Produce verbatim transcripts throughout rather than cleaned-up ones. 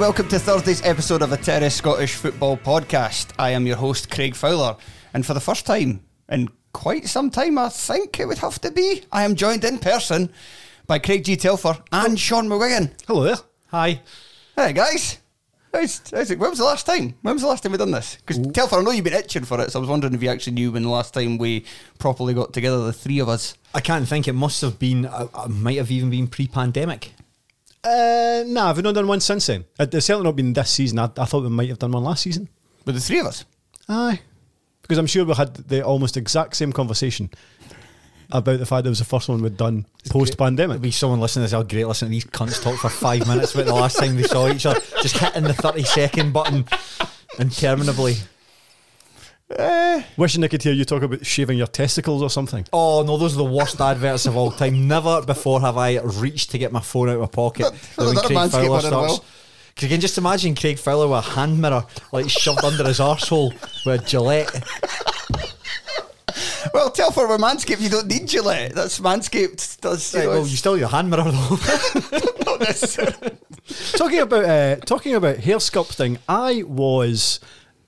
Welcome to Thursday's episode of the Terrace Scottish Football Podcast. I am your host, Craig Fowler, and for the first time in quite some time, I think it would have to be, I am joined in person by Craig G. Telfer and Sean McGuigan. Hello there. Hi. Hey, guys. How's, how's it, when was the last time? When was the last time we done this? Because Telfer, I know you've been itching for it, so I was wondering if you actually knew when the last time we properly got together, the three of us. I can't think. It must have been, uh, it might have even been pre-pandemic. Uh, nah, I've not done one since then. It's certainly not been this season. I, I thought we might have done one last season. With the three of us? Aye. Because I'm sure we had the almost exact same conversation about the fact that it was the first one we'd done post-pandemic. It'd be someone listening to this, oh great, listen to these cunts talk for five minutes about the last time they saw each other. Just hitting the thirty second button interminably. Uh, Wishing I could hear you talk about shaving your testicles or something. Oh no, those are the worst adverts of all time. Never before have I reached to get my phone out of my pocket. When Craig Fowler starts, because you can just imagine Craig Fowler with a hand mirror like shoved under his arsehole with a Gillette. Well, Telfer, with Manscaped you don't need Gillette. That's Manscaped. That's, yeah, you know, well, you still your hand mirror though. Not necessarily. Talking about uh, talking about hair sculpting, I was.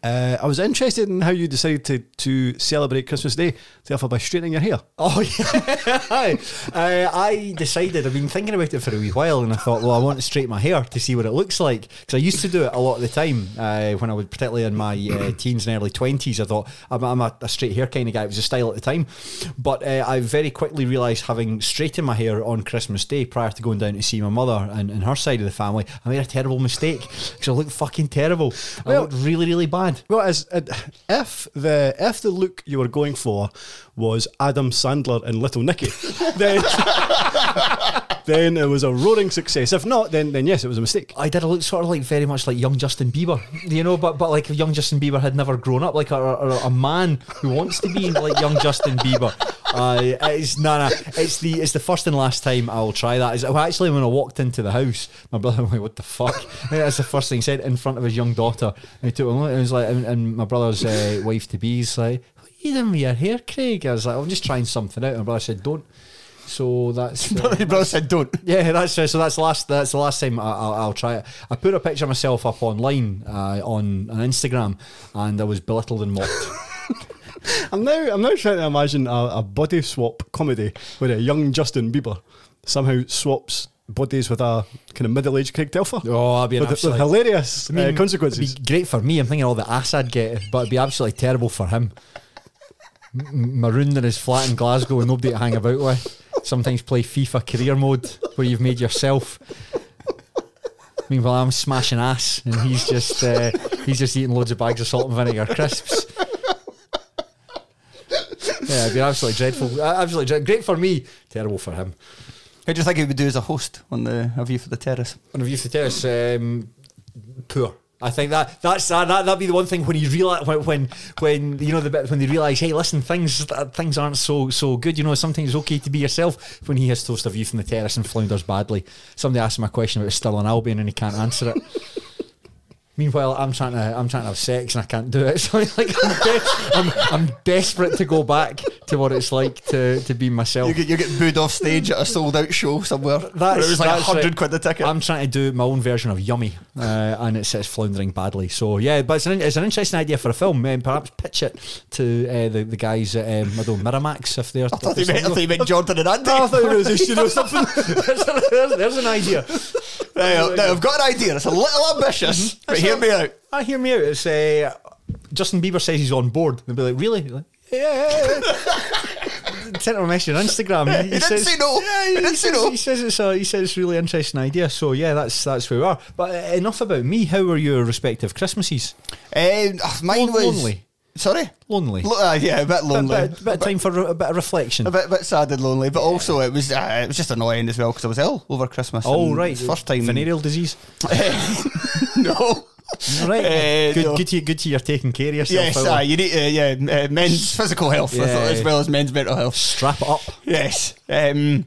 Uh, I was interested in how you decided to, to celebrate Christmas Day, therefore by straightening your hair. Oh, yeah. uh, I decided, I've been thinking about it for a wee while, and I thought, well, I want to straighten my hair to see what it looks like. Because I used to do it a lot of the time, uh, when I was particularly in my uh, teens and early twenties. I thought, I'm, I'm a, a straight hair kind of guy. It was a style at the time. But uh, I very quickly realised, having straightened my hair on Christmas Day prior to going down to see my mother and, and her side of the family, I made a terrible mistake. Because I looked fucking terrible. Well, I looked really, really bad. Well, as uh, if the if the look you were going for was Adam Sandler and Little Nicky, then then it was a roaring success. If not, then then yes, it was a mistake. I did look sort of like very much like young Justin Bieber, you know, but but like young Justin Bieber had never grown up, like a, a, a man who wants to be like young Justin Bieber. Uh, it's nah, nah, it's the it's the first and last time I'll try that. It's, well, actually, when I walked into the house, my brother was like, "What the fuck?" That's the first thing he said in front of his young daughter. And he took him, and, was like, and, and my brother's uh, wife to be's like, "What are you doing with your hair, Craig?" I was like, "I'm just trying something out." And my brother said, "Don't." So that's uh, my brother said don't. Yeah, that's uh, so that's last that's the last time I, I'll, I'll try it. I put a picture of myself up online uh, on, on Instagram, and I was belittled and mocked. I'm now I'm now trying to imagine a, a body swap comedy where a young Justin Bieber somehow swaps bodies with a kind of middle-aged Craig Telfer. Oh, that'd be an with, absolute... With hilarious I mean, uh, consequences. It'd be great for me. I'm thinking all the ass I'd get, but it'd be absolutely terrible for him. M- marooned in his flat in Glasgow with nobody to hang about with. Sometimes play FIFA career mode where you've made yourself... Meanwhile, I'm smashing ass and he's just uh, he's just eating loads of bags of salt and vinegar crisps. Yeah, it'd be absolutely dreadful. Absolutely dreadful. Great for me, terrible for him. How do you think he would do as a host on the A View for the Terrace? On A View for the Terrace, um, poor. I think that that's that that'd be the one thing when you realize when when, when you know the bit when they realise, hey, listen, things things aren't so so good. You know, sometimes it's okay to be yourself. When he has toast a view from the terrace and flounders badly, somebody asks him a question about Stirling Albion and he can't answer it. Meanwhile, I'm trying to I'm trying to have sex and I can't do it. So like I'm, de- I'm I'm desperate to go back to what it's like to, to be myself. You get you get booed off stage at a sold out show somewhere. That's, it was like a hundred right. quid the ticket. I'm trying to do my own version of Yummy, uh, and it's, it's floundering badly. So yeah, but it's an it's an interesting idea for a film. Um, perhaps pitch it to uh, the the guys at um, I don't know, Miramax if they're. I thought they meant, I thought you meant Jordan and Andy. No, I thought it was a studio or something. there's, a, there's, there's an idea. Now, now I've got an idea. It's a little ambitious, but hear me out. I hear me out. It's uh, Justin Bieber says he's on board. They'll be like, really? Like, yeah. Sent him a message on Instagram. He, he, he didn't says, say no. Yeah, he, he didn't says, say no. He says it's a he says it's a really interesting idea. So yeah, that's that's where we are. But enough about me. How were your respective Christmases? Um, mine Lon- was lonely. Sorry, lonely. Lo- uh, yeah, a bit lonely. A bit, a bit of time for re- a bit of reflection. A bit, a bit sad and lonely, but yeah. also it was uh, it was just annoying as well because I was ill over Christmas. Oh right, first time venereal disease. no. Right, uh, good, no. good, to, good to you're taking care of yourself. Yes, uh, you need uh, yeah, uh, men's physical health yeah. as well as men's mental health. Strap up. Yes. Um,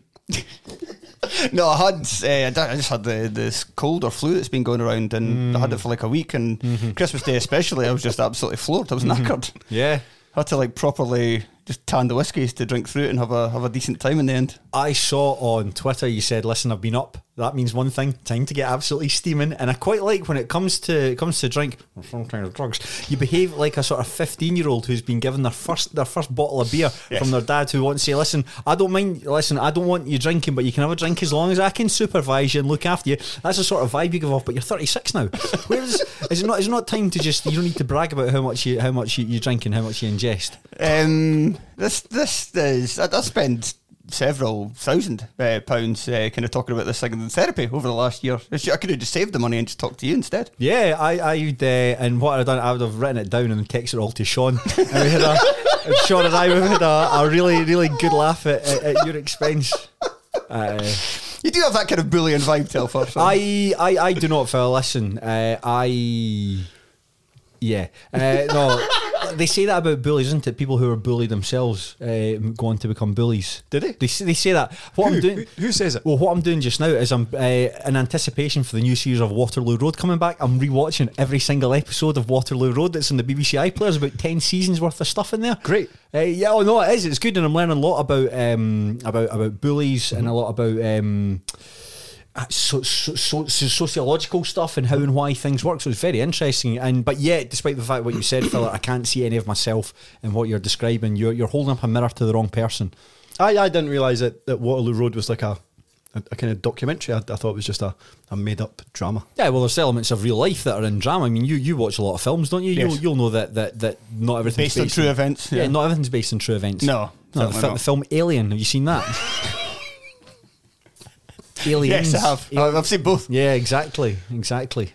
no, I had uh, I just had the, this cold or flu that's been going around, and mm. I had it for like a week. And mm-hmm. Christmas Day especially, I was just absolutely floored. I was mm-hmm. knackered. Yeah, I had to like properly just tan the whiskies to drink through it and have a have a decent time in the end. I saw on Twitter you said, "Listen, I've been up. That means one thing: time to get absolutely steaming." And I quite like when it comes to it comes to drink, or some kind of drugs. You behave like a sort of fifteen-year-old who's been given their first their first bottle of beer yes. from their dad, who wants to say, "Listen, I don't mind. Listen, I don't want you drinking, but you can have a drink as long as I can supervise you and look after you." That's the sort of vibe you give off. But you're thirty-six now. Where's is it not? Is it not time to just? You don't need to brag about how much you how much you, you drink and how much you ingest. Um. This this is I, I spend several thousand uh, pounds uh, kind of talking about this thing in therapy over the last year. I could have just saved the money and just talked to you instead. Yeah, I I'd uh, and what I'd done, I would have written it down and texted it all to Sean. And we had a, Sean and I we had a, a really really good laugh at, at, at your expense. Uh, you do have that kind of bullying vibe, Telfer. So. I, I I do not, Phil. Listen, uh, I yeah uh, no. They say that about bullies, isn't it? People who are bullied themselves uh, go on to become bullies. Do they? They say, they say that. What who, I'm doing? Who, who says it? Well, what I'm doing just now is I'm uh, in anticipation for the new series of Waterloo Road coming back. I'm rewatching every single episode of Waterloo Road that's on the B B C iPlayer. There's about ten seasons worth of stuff in there. Great. Uh, yeah. Oh no, it is. It's good, and I'm learning a lot about um, about about bullies mm-hmm. and a lot about. Um, So, so, so, so sociological stuff and how and why things work. So it's very interesting. And but yet, yeah, despite the fact what you said, Philip, I can't see any of myself in what you're describing. You're you're holding up a mirror to the wrong person. I, I didn't realise that, that Waterloo Road was like a a, a kind of documentary. I, I thought it was just a, a made up drama. Yeah, well, there's elements of real life that are in drama. I mean, you, you watch a lot of films, don't you? Yes. You'll, you'll know that that that not everything's based, based on true on, events. Yeah. yeah, not everything's based on true events. No, no, the, the film Alien. Have you seen that? Aliens. Yes, I have. Aliens. I've seen both. Yeah, exactly, exactly.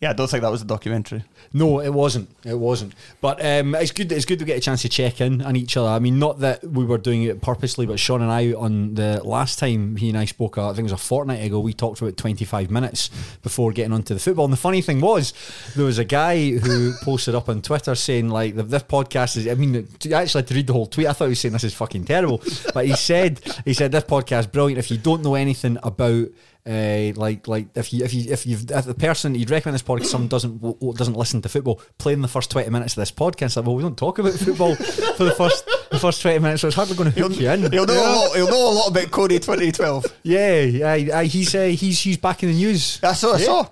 Yeah, I don't think that was a documentary. No, it wasn't. It wasn't. But um, it's good. It's good to get a chance to check in on each other. I mean, not that we were doing it purposely, but Sean and I, on the last time he and I spoke, I think it was a fortnight ago, we talked for about twenty-five minutes before getting onto the football. And the funny thing was, there was a guy who posted up on Twitter saying, like, this podcast is. I mean, I actually had to read the whole tweet. I thought he was saying this is fucking terrible, but he said, he said this podcast is brilliant. If you don't know anything about. Uh, like, like if you if you if you if the person you'd recommend this podcast, someone doesn't w- doesn't listen to football, playing the first twenty minutes of this podcast, like, well, we don't talk about football for the first the first twenty minutes, so it's hardly going to hook you in. He'll know yeah. a lot. He'll know a lot about Cody twenty twelve. Yeah, yeah. He's uh, he's he's back in the news. I saw. I yeah. saw.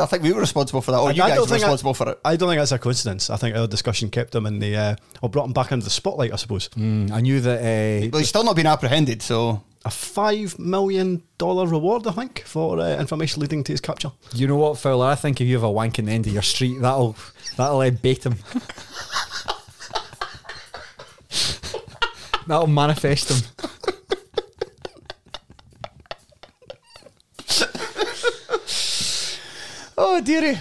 I think we were responsible for that, or I, you guys were responsible I, for it. I don't think that's a coincidence. I think our discussion kept him in the, uh, or brought him back into the spotlight, I suppose. Mm, I knew that... Uh, well, he's still not been apprehended, so... A five million dollar reward, I think, for uh, information leading to his capture. You know what, Fowler? I think if you have a wank in the end of your street, that'll, that'll uh, bait him. That'll manifest him. Oh dearie,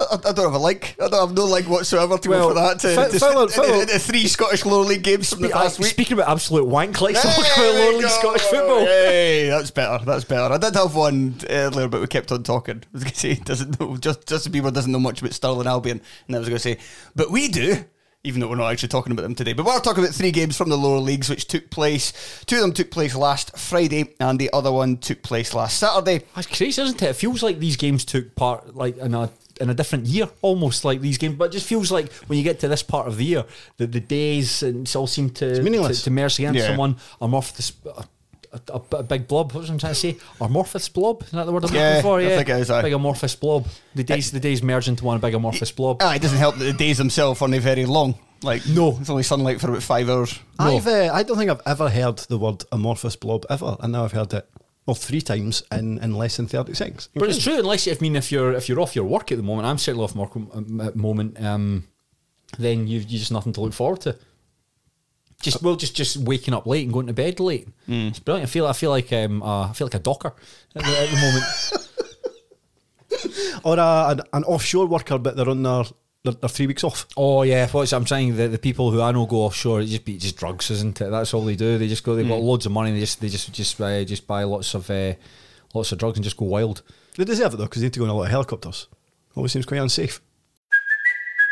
uh, I, I don't have a like. I don't have no like whatsoever to well, go for that. To, f- to Fowler, Fowler. The, the three Scottish lower league games from Spe- the past I, week. Speaking about absolute wank, let's hey, talk about lower league go. Scottish football. Hey, that's better. That's better. I did have one earlier, but we kept on talking. I was going to say doesn't know. Just Justin Bieber doesn't know much about Stirling Albion, and I was going to say, but we do. Even though we're not actually talking about them today. But we're talking about three games from the lower leagues which took place. Two of them took place last Friday and the other one took place last Saturday. That's crazy, isn't it? It feels like these games took part like in a in a different year, almost like these games. But it just feels like when you get to this part of the year, the, the days and all seem to it's meaningless. to, to merge against yeah. someone. I'm off this... Uh, A, a, a big blob. What was I trying to say? Amorphous blob. Isn't that the word I'm yeah, looking for? Yeah, I think it is. Aye. Big amorphous blob. The days, it, the days merge into one big amorphous blob. Ah, it doesn't help that the days themselves aren't very long. Like no, it's only sunlight for about five hours. No. I've uh, I don't think I've ever heard the word amorphous blob ever, and now I've heard it. Well, three times in, in less than thirty seconds. But okay. It's true. Unless I mean, if you're if you're off your work at the moment, I'm certainly off work at the moment. Um, then you you just nothing to look forward to. Just well, just just waking up late and going to bed late. Mm. It's brilliant. I feel I feel like um uh, I feel like a docker at the, at the moment, or a, an, an offshore worker, but they're on their they're, they're three weeks off. Oh yeah, well, I'm saying the the people who I know go offshore, it just be just drugs, isn't it? That's all they do. They just go. They've mm. got loads of money. And they just they just just uh, just buy lots of uh, lots of drugs and just go wild. They deserve it though because they need to go on a lot of helicopters. Always seems quite unsafe.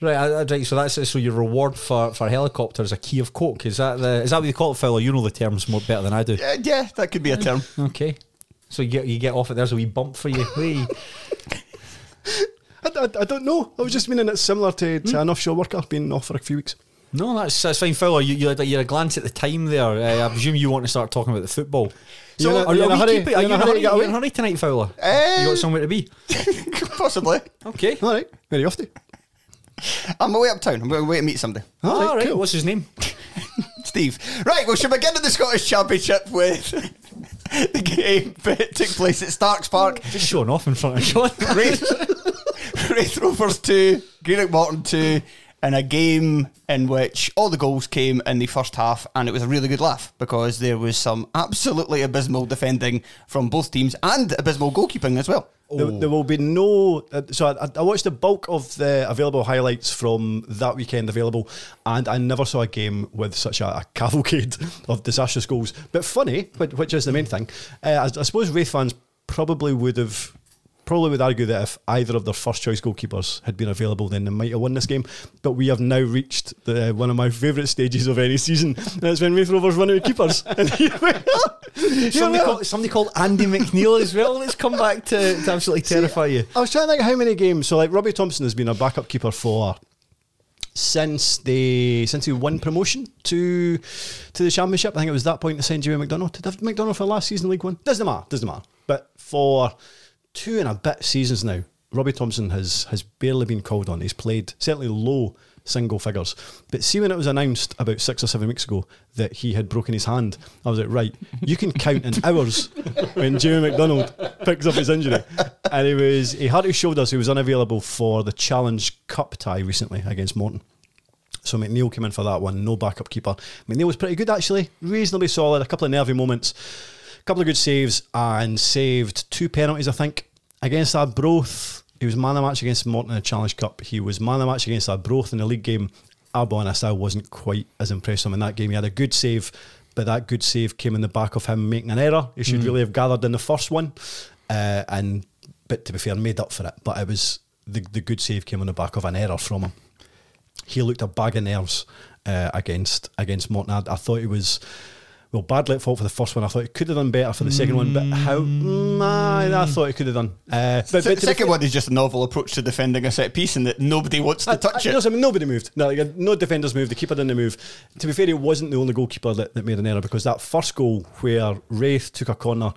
Right, right. So that's it. So your reward for, for helicopters, a key of coke. Is that the is that what you call it, Fowler? You know the terms more better than I do. Uh, yeah, that could be a term. Okay, so you get you get off it. There's a wee bump for you. Hey. I, I, I don't know. I was just meaning it's similar to, to mm. an offshore worker being off for a few weeks. No, that's that's fine, Fowler. You you had a glance at the time there. Uh, I presume you want to start talking about the football. So you're are you in a hurry? Are you in a hurry? Are you in a hurry tonight, Fowler? Um, you got somewhere to be? Possibly. Okay. All right. Very often. I'm away uptown. I'm away to meet somebody. Oh, all right, right. Cool. What's his name? Steve. Right, well, should we begin in the Scottish Championship with the game that took place at Starks Park? Just showing off in front of Sean. Raith, Raith Rovers two, Greenock Morton two, and a game in which all the goals came in the first half, and it was a really good laugh because there was some absolutely abysmal defending from both teams and abysmal goalkeeping as well. There, there will be no... Uh, so I, I watched the bulk of the available highlights from that weekend available, and I never saw a game with such a, a cavalcade of disastrous goals. But funny, which is the main thing, uh, I, I suppose Raith fans probably would have... Probably would argue that if either of their first choice goalkeepers had been available, then they might have won this game. But we have now reached the, one of my favourite stages of any season, and it's when Raith Rovers run out of keepers. And here we are. Somebody called, somebody called Andy McNeil as well. Let's come back to, to absolutely terrify See, you. I was trying to think how many games. So like Robbie Thompson has been a backup keeper for since they since he won promotion to to the Championship. I think it was that point to send Jimmy McDonough. Did they have McDonough for last season League One? Doesn't matter. Doesn't matter. But for two and a bit seasons now, Robbie Thompson has has barely been called on. He's played certainly low single figures. But see when it was announced about six or seven weeks ago that he had broken his hand, I was like, right, you can count in hours when Jimmy McDonald picks up his injury. And he was he hardly showed us he was unavailable for the Challenge Cup tie recently against Morton. So McNeil came in for that one, no backup keeper. McNeil was pretty good actually, reasonably solid, a couple of nervy moments. Couple of good saves and saved two penalties, I think. Against Arbroath, he was man of the match against Morton in the Challenge Cup. He was man of the match against Arbroath in the league game. I'll be honest, I wasn't quite as impressed with him in that game. He had a good save, but that good save came in the back of him making an error. He should mm. really have gathered in the first one. Uh, and but to be fair, made up for it. But it was the, the good save came on the back of an error from him. He looked a bag of nerves uh, against against Morton. I, I thought it was... Well, badly at fault for the first one. I thought it could have done better for the mm. second one, but how? Mm, I, I thought it could have done. Uh, but, so but the second the, one is just a novel approach to defending a set piece, and that nobody wants to I, touch I, it. No, I mean, nobody moved. No, like, no defenders moved. The keeper didn't move. To be fair, he wasn't the only goalkeeper that, that made an error, because that first goal where Raith took a corner,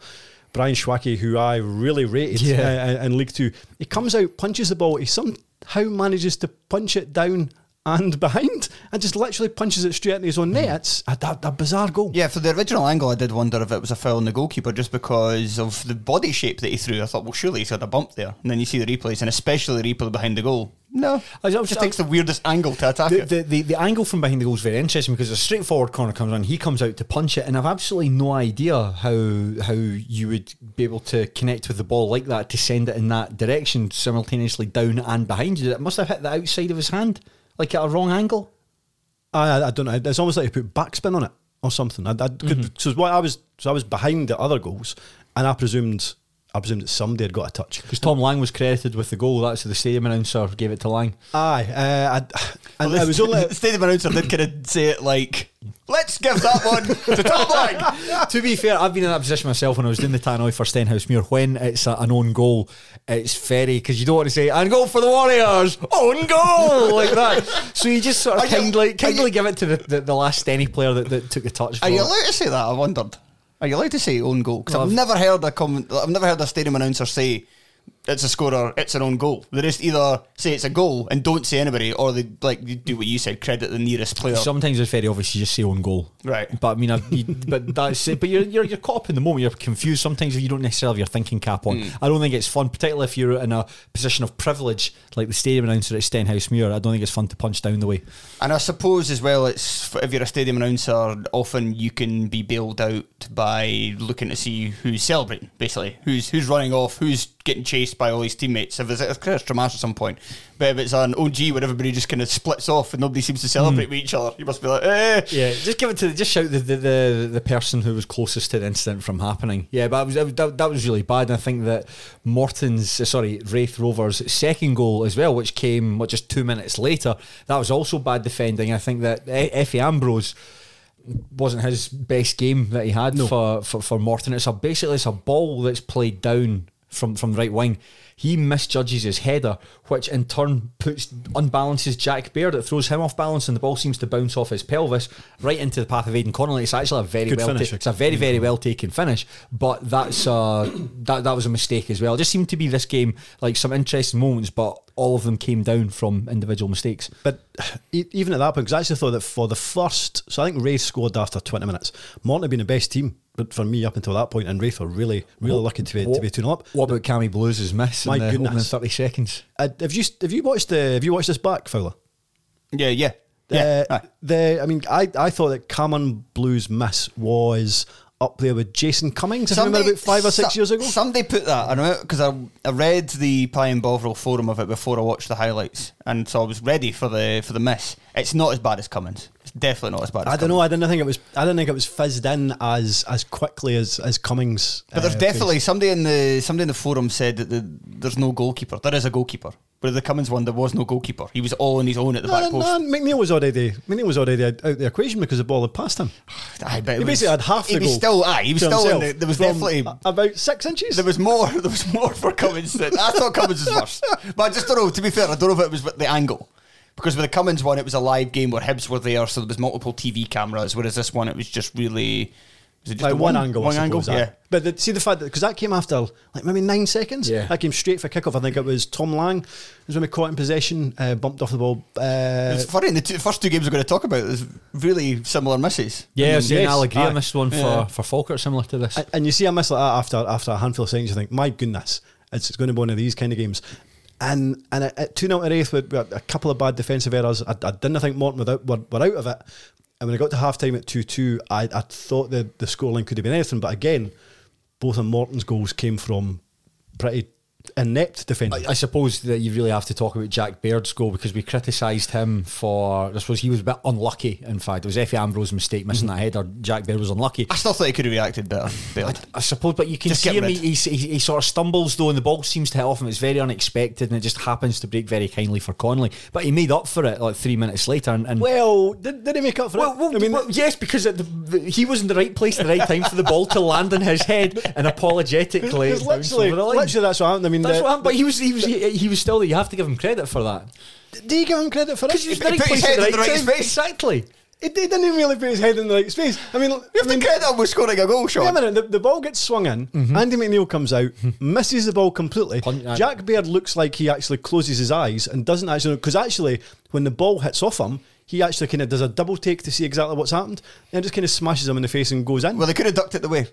Brian Schwacke, who I really rated yeah. in, in League Two, he comes out, punches the ball. He somehow manages to punch it down and behind, and just literally punches it straight in his own net. It's a, a, a bizarre goal. Yeah, for the original angle, I did wonder if it was a foul on the goalkeeper, just because of the body shape that he threw. I thought, well, surely he's had a bump there. And then you see the replays, and especially the replay behind the goal. No, I just, it just I, takes the weirdest angle to attack the, it. The, the, the angle from behind the goal is very interesting, because a straightforward corner comes on, he comes out to punch it, and I've absolutely no idea how how you would be able to connect with the ball like that to send it in that direction simultaneously down and behind you. It must have hit the outside of his hand. Like at a wrong angle? I I don't know. It's almost like you put backspin on it or something. I, I mm-hmm. could, so what I was so I was behind the other goals, and I presumed I presumed that somebody had got a touch, because Tom Lang was credited with the goal. That's the stadium announcer gave it to Lang. Aye, uh, I, and well, I was only the stadium announcer did kind of say it like, "Let's give that one to Tom Lang." To be fair, I've been in that position myself when I was doing the tannoy for Stenhousemuir. When it's a, an own goal, it's very, because you don't want to say "and goal for the Warriors," own goal like that. So you just sort of kindly, kindly give it to the, the, the last Stenny player that, that took the touch. Are you allowed to say that? I wondered. Are you allowed to say own goal? Because I've, I've never heard a comment, I've never heard a stadium announcer say it's a scorer, it's an own goal. They just either say it's a goal and don't say anybody, or they like you do what you said, credit the nearest player. Sometimes it's very obvious, you just say own goal, right? But I mean, I, you, but that's it. But you're, you're you're caught up in the moment. You're confused. Sometimes you don't necessarily have your thinking cap on. Mm. I don't think it's fun, particularly if you're in a position of privilege like the stadium announcer at Stenhousemuir. I don't think it's fun to punch down the way. And I suppose as well, it's if you're a stadium announcer, often you can be bailed out by looking to see who's celebrating, basically who's who's running off, who's getting chased by all his teammates. If it's a Tramash at some point, but if it's an O G where everybody just kind of splits off and nobody seems to celebrate mm. with each other, you must be like, eh. Yeah, just give it to, just shout the the, the the person who was closest to the incident from happening. Yeah, but I was, that, that was really bad. And I think that Morton's, sorry, Raith Rovers' second goal as well, which came what, just two minutes later, that was also bad defending. I think that Effie Ambrose wasn't his best game that he had no. for, for for Morton. It's a basically it's a ball that's played down from from right wing. He misjudges his header, which in turn puts unbalances Jack Baird. It throws him off balance, and the ball seems to bounce off his pelvis right into the path of Aidan Connolly. It's actually a very Good well ta- it's a very very well taken finish, but that's uh, that that was a mistake as well. It just seemed to be this game like some interesting moments, but all of them came down from individual mistakes. But even at that point, because I actually thought that for the first, so I think Raith scored after twenty minutes. Morton had been the best team, but for me up until that point, and Raith are really, really what, lucky to be what, to be two nil up. What about Cammy Blues' miss? My in the goodness, thirty seconds. Uh, have you have you watched the have you watched this back, Fowler? Yeah, yeah, yeah. Uh, right. The I mean, I I thought that Cammy Blues' miss was up there with Jason Cummings, somebody, I remember about five or six so, years ago. Somebody put that, I remember, because I, I read the Pie and Bovril forum of it before I watched the highlights, and so I was ready for the for the miss. It's not as bad as Cummings. It's definitely not as bad as I Cummings. don't know, I didn't think it was I didn't think it was fizzed in as as quickly as, as Cummings. But there's uh, definitely, somebody in the somebody in the forum said that the, there's no goalkeeper. There is a goalkeeper. But the Cummins one, there was no goalkeeper. He was all on his own at the no, back post. No, McNeil was already McNeil was already out the equation because the ball had passed him. I bet he was, basically had half the he goal. Was still, aye, he was still in the, there was definitely about six inches. There was more. There was more for Cummins. Than, I thought Cummins was worse, but I just don't know. To be fair, I don't know if it was the angle, because with the Cummins one, it was a live game where Hibs were there, so there was multiple T V cameras. Whereas this one, it was just really. Was it just like one, one angle? One I angle, yeah. But the, see the fact that, because that came after like maybe nine seconds, yeah. That came straight for kickoff. I think it was Tom Lang. It was when we caught in possession, uh, bumped off the ball. Uh, it's funny, in the two, first two games we're going to talk about, there's really similar misses. Yeah, I was mean, yes, Allegria missed one yeah. for, for Falkirk similar to this. And, and you see a miss like that after, after a handful of seconds, you think, my goodness, it's, it's going to be one of these kind of games. And and at two nil to Raith with a couple of bad defensive errors, I, I didn't think Morton were out, were, were out of it. And when I got to half time at two two, I, I thought the, the scoreline could have been anything. But again, both of Morton's goals came from pretty inept defender. I, I suppose that you really have to talk about Jack Baird's goal, because we criticised him for, I suppose he was a bit unlucky, in fact. It was Effie Ambrose's mistake missing mm-hmm. that header. Jack Baird was unlucky. I still think he could have reacted better. I, I suppose, but you can just see him, he, he, he sort of stumbles though, and the ball seems to hit off him. It's very unexpected, and it just happens to break very kindly for Connolly. But he made up for it like three minutes later. And, and Well, did, did he make up for well, it? Well, I mean, well, yes, because it, the, the, he was in the right place at the right time for the ball to land in his head, and apologetically it's literally, literally that's what happened. I mean, that's the, what happened, the, but he was he was he, he was still there. You have to give him credit for that. Do you give him credit for it? Because he was in the right place at the right, right time. Exactly. He didn't even really put his head in the right space. I mean, you have I mean, to credit him with scoring a goal shot. Wait a minute, the, the ball gets swung in, mm-hmm. Andy McNeil comes out, misses the ball completely. Punt, Jack Baird looks like he actually closes his eyes and doesn't actually know, because actually, when the ball hits off him, he actually kind of does a double take to see exactly what's happened, and just kind of smashes him in the face and goes in. Well, they could have ducked it the way.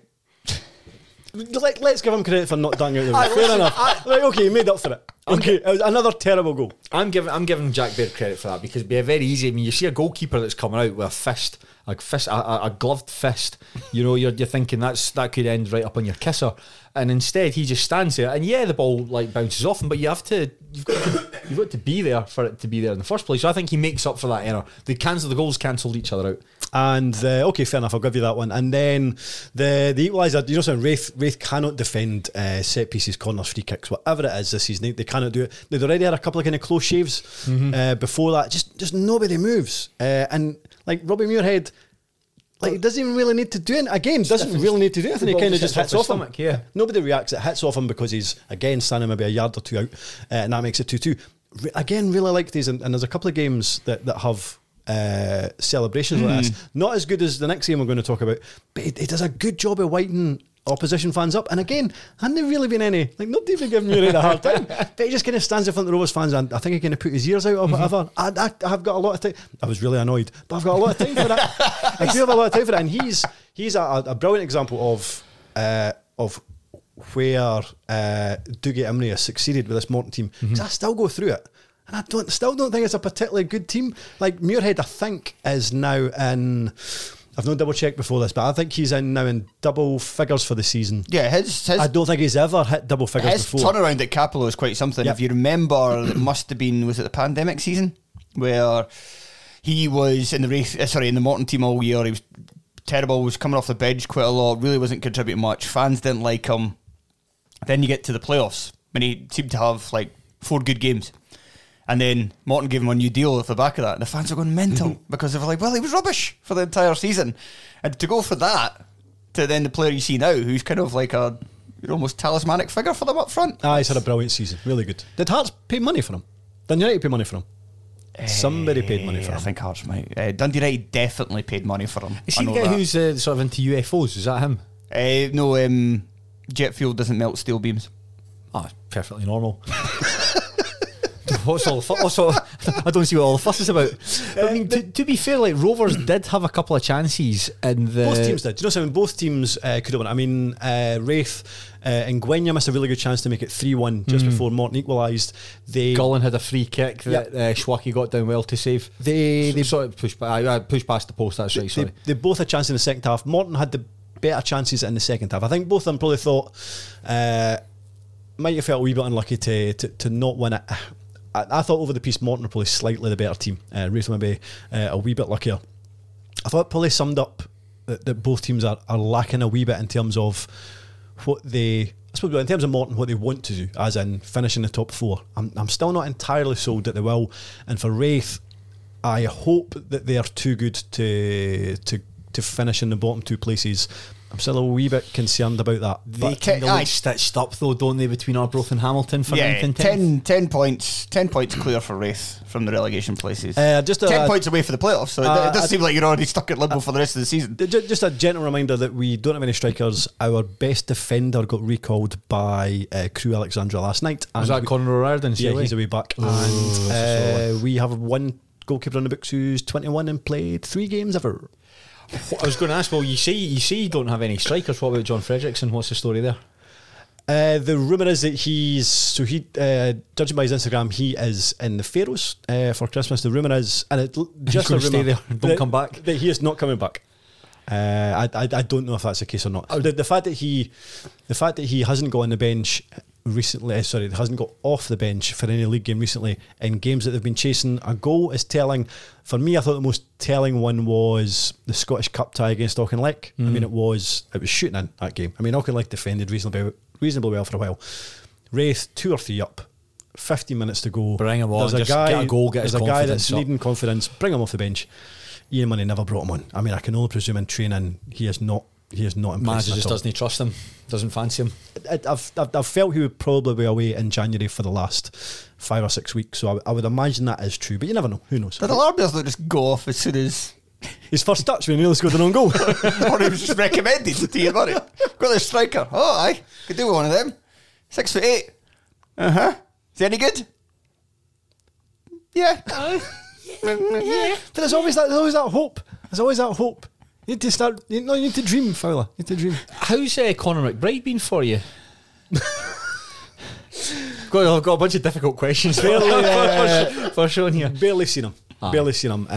Let, let's give him credit for not dying out of the way. Fair enough. I, right, okay, he made up for it. Okay, it was another terrible goal. I'm giving I'm giving Jack Baird credit for that, because it'd be very easy. I mean, you see a goalkeeper that's coming out with a fist, a fist, a, a, a gloved fist. You know, you're you're thinking that's that could end right up on your kisser, and instead he just stands there. And yeah, the ball like bounces off him, but you have to you've got to, you've got to be there for it to be there in the first place. So I think he makes up for that error. They cancel the goals, cancelled each other out. And uh, okay, fair enough. I'll give you that one. And then the the equaliser. You know, something Raith Raith cannot defend uh, set pieces, corners, free kicks, whatever it is this season. They cannot do it. They'd already had a couple of kind of close shaves mm-hmm. uh, before that. Just just nobody moves. Uh, and like Robbie Muirhead, like he doesn't even really need to do it. Again, doesn't really need to do it. And he kind of just hits off him. Yeah. Nobody reacts. It hits off him because he's again standing maybe a yard or two out, uh, and that makes it two-two. Re- again, really like these, and, and there's a couple of games that that have. Uh, celebrations mm. like this, not as good as the next game we're going to talk about, but it, it does a good job of whitening opposition fans up. And again, hadn't there really been any, like nobody's been giving you a hard time, but he just kind of stands in front of the Rovers fans, and I think he kind of put his ears out or whatever. Mm-hmm. I, I, I've got a lot of time. I was really annoyed, but I've got a lot of time for that. I do have a lot of time for that. And he's he's a, a brilliant example of uh, of where uh, Dougie Emery has succeeded with this Morton team, because mm-hmm. I still go through it. And I don't, still don't think it's a particularly good team. Like Muirhead, I think, is now in... I've not double-checked before this, but I think he's in now in double figures for the season. Yeah, his... his I don't think he's ever hit double figures his before. His turnaround at Capello is quite something. Yep. If you remember, it must have been... Was it the pandemic season? Where he was in the race, sorry, in the Morton team all year. He was terrible, was coming off the bench quite a lot, really wasn't contributing much. Fans didn't like him. Then you get to the playoffs, when he seemed to have, like, four good games. And then Morton gave him a new deal off the back of that. And the fans were going mental because they were like, well, he was rubbish for the entire season. And to go for that, to then the player you see now, who's kind of like a almost talismanic figure for them up front. Ah, he's had a brilliant season. Really good. Did Hearts pay money for him? Did United pay money for him? Somebody uh, paid money for him. I think Hearts might. Uh, Dundee United definitely paid money for him. Is he the guy who's uh, sort of into U F Os? Is that him? Uh, no, um, jet fuel doesn't melt steel beams. Oh, perfectly normal. What's all the fuss? What's all, I don't see what all the fuss is about. I mean, to, to be fair, like Rovers did have a couple of chances, and both teams did. Do you know something? Both teams uh, could have won. I mean, uh, Raith uh, and Gwenya missed a really good chance to make it three-one just mm. before Morton equalised. They Gullen had a free kick that yep. uh, Schwacke got down well to save. They they sort of pushed. I pushed past the post. That's they, right. Sorry. They, they both had a chance in the second half. Morton had the better chances in the second half. I think both of them probably thought uh, might have felt a wee bit unlucky to to, to not win it. I thought over the piece Morton were probably slightly the better team. Uh, Raith were maybe uh, a wee bit luckier. I thought it probably summed up that, that both teams are, are lacking a wee bit in terms of what they, I suppose in terms of Morton, what they want to do, as in finishing the top four. I'm, I'm still not entirely sold that they will. And for Raith, I hope that they are too good to to to finish in the bottom two places. I'm still a wee bit concerned about that. They kind of look stitched up though, don't they, between Arbroath and Hamilton for yeah, ninth and tenth? Ten, ten points ten points clear for Raith from the relegation places. Uh, just ten a, points away for the playoffs, so uh, it does uh, seem like you're already stuck at limbo uh, for the rest of the season. Just a gentle reminder that we don't have any strikers. Our best defender got recalled by uh, Crewe Alexandra last night. Was that we, Conor O'Riordan? Yeah, away? He's away back. Ooh, and uh, we have one goalkeeper on the books who's twenty-one and played three games ever. I was going to ask, well, you see, you see, you don't have any strikers. What about John Fredrickson? What's the story there? Uh, the rumour is that he's so he, uh, judging by his Instagram, he is in the Faroes uh, for Christmas. The rumour is, and it just a rumour, don't that, come back. That he is not coming back. Uh, I, I I don't know if that's the case or not. The, the fact that he, the fact that he hasn't got on the bench recently, sorry, hasn't got off the bench for any league game recently in games that they've been chasing a goal is telling. For me, I thought the most telling one was the Scottish Cup tie against Auchinleck. Mm. I mean, it was it was shooting in that game. I mean, Auchinleck defended reasonably reasonably well for a while. Raith, two or three up, fifteen minutes to go. Bring him on. There's a guy, get a goal, get his confidence. There's a guy that's up. needing confidence. Bring him off the bench. Ian Money never brought him on. I mean, I can only presume in training he is not. He is not impressed. Manager just doesn't trust him, doesn't fancy him. I've, I've I've felt he would probably be away in January for the last five or six weeks, so I, w- I would imagine that is true. But you never know. Who knows? But the Arbroath will just go off as soon as his first touch when he nearly scored an own goal, or he was just recommended to Ian Murray. Got this striker. Oh, aye, could do with one of them. Six foot eight. Uh huh. Is he any good? Yeah. Uh, yeah. yeah. But there's always that. There's always that hope. There's always that hope. You need to start. You, no, you need to dream, Fowler. You need to dream. How's uh, Conor McBride been for you? got, I've got a bunch of difficult questions barely, uh, for Sean here. Barely seen him. Ah. Barely seen him. Uh,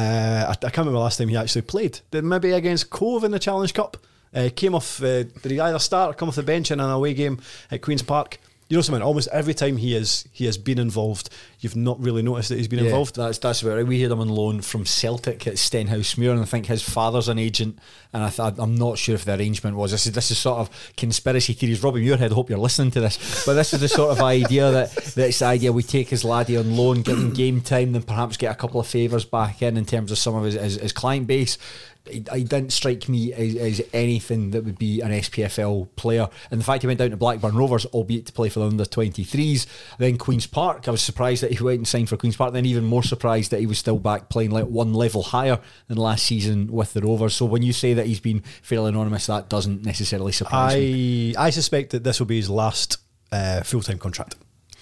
I, I can't remember the last time he actually played. Did maybe against Cove in the Challenge Cup. Uh, came off. Uh, did he either start or come off the bench in an away game at Queen's Park? You know something, almost every time he is he has been involved, you've not really noticed that he's been yeah, involved. That's that's about right. We had him on loan from Celtic at Stenhousemuir, and I think his father's an agent, and I th- I'm not sure if the arrangement was. This is this is sort of conspiracy theories. Robbie Muirhead, I hope you're listening to this, but this is the sort of idea that that's the idea we take his laddie on loan, give him game time, then perhaps get a couple of favours back in in terms of some of his, his, his client base. He didn't strike me as, as anything that would be an S P F L player, and the fact he went down to Blackburn Rovers, albeit to play for the under twenty-threes, then Queen's Park, I was surprised that he went and signed for Queen's Park, then even more surprised that he was still back playing like one level higher than last season with the Rovers. So when you say that he's been fairly anonymous, that doesn't necessarily surprise I, me. I suspect that this will be his last uh, full-time contract.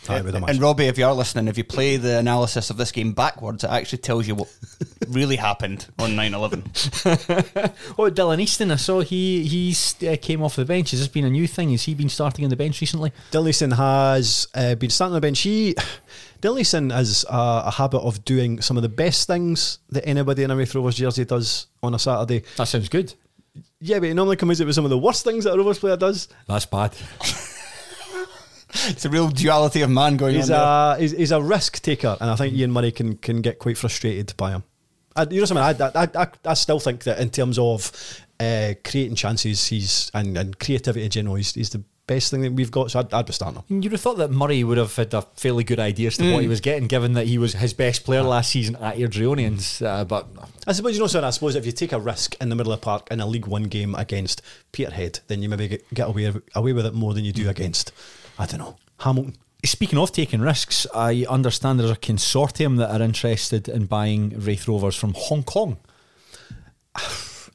And Robbie, if you are listening, if you play the analysis of this game backwards, it actually tells you what really happened on nine eleven. Oh, Dylan Easton, I saw he he uh, came off the bench. Has this been a new thing? Has he been starting on the bench recently? Dylan Easton has uh, been starting on the bench. He, Dylan Easton has uh, a habit of doing some of the best things that anybody in a Raith Rovers jersey does on a Saturday. That sounds good. Yeah, but he normally comes out with some of the worst things that a Rovers player does. That's bad. It's a real duality of man going he's on a, there. He's, he's a risk taker, and I think Ian Murray can, can get quite frustrated by him. I, you know something, I, I, I, I still think that in terms of uh, creating chances he's and, and creativity in general, he's, he's the best thing that we've got, so I'd, I'd be starting him. You'd have thought that Murray would have had a fairly good idea as to mm. what he was getting, given that he was his best player last season at Airdrieonians. Uh, but I suppose, you know something, I suppose if you take a risk in the middle of the park in a League One game against Peterhead, then you maybe get, get away, away with it more than you do mm. against... I don't know. Hamilton. Speaking of taking risks, I understand there's a consortium that are interested in buying Raith Rovers from Hong Kong.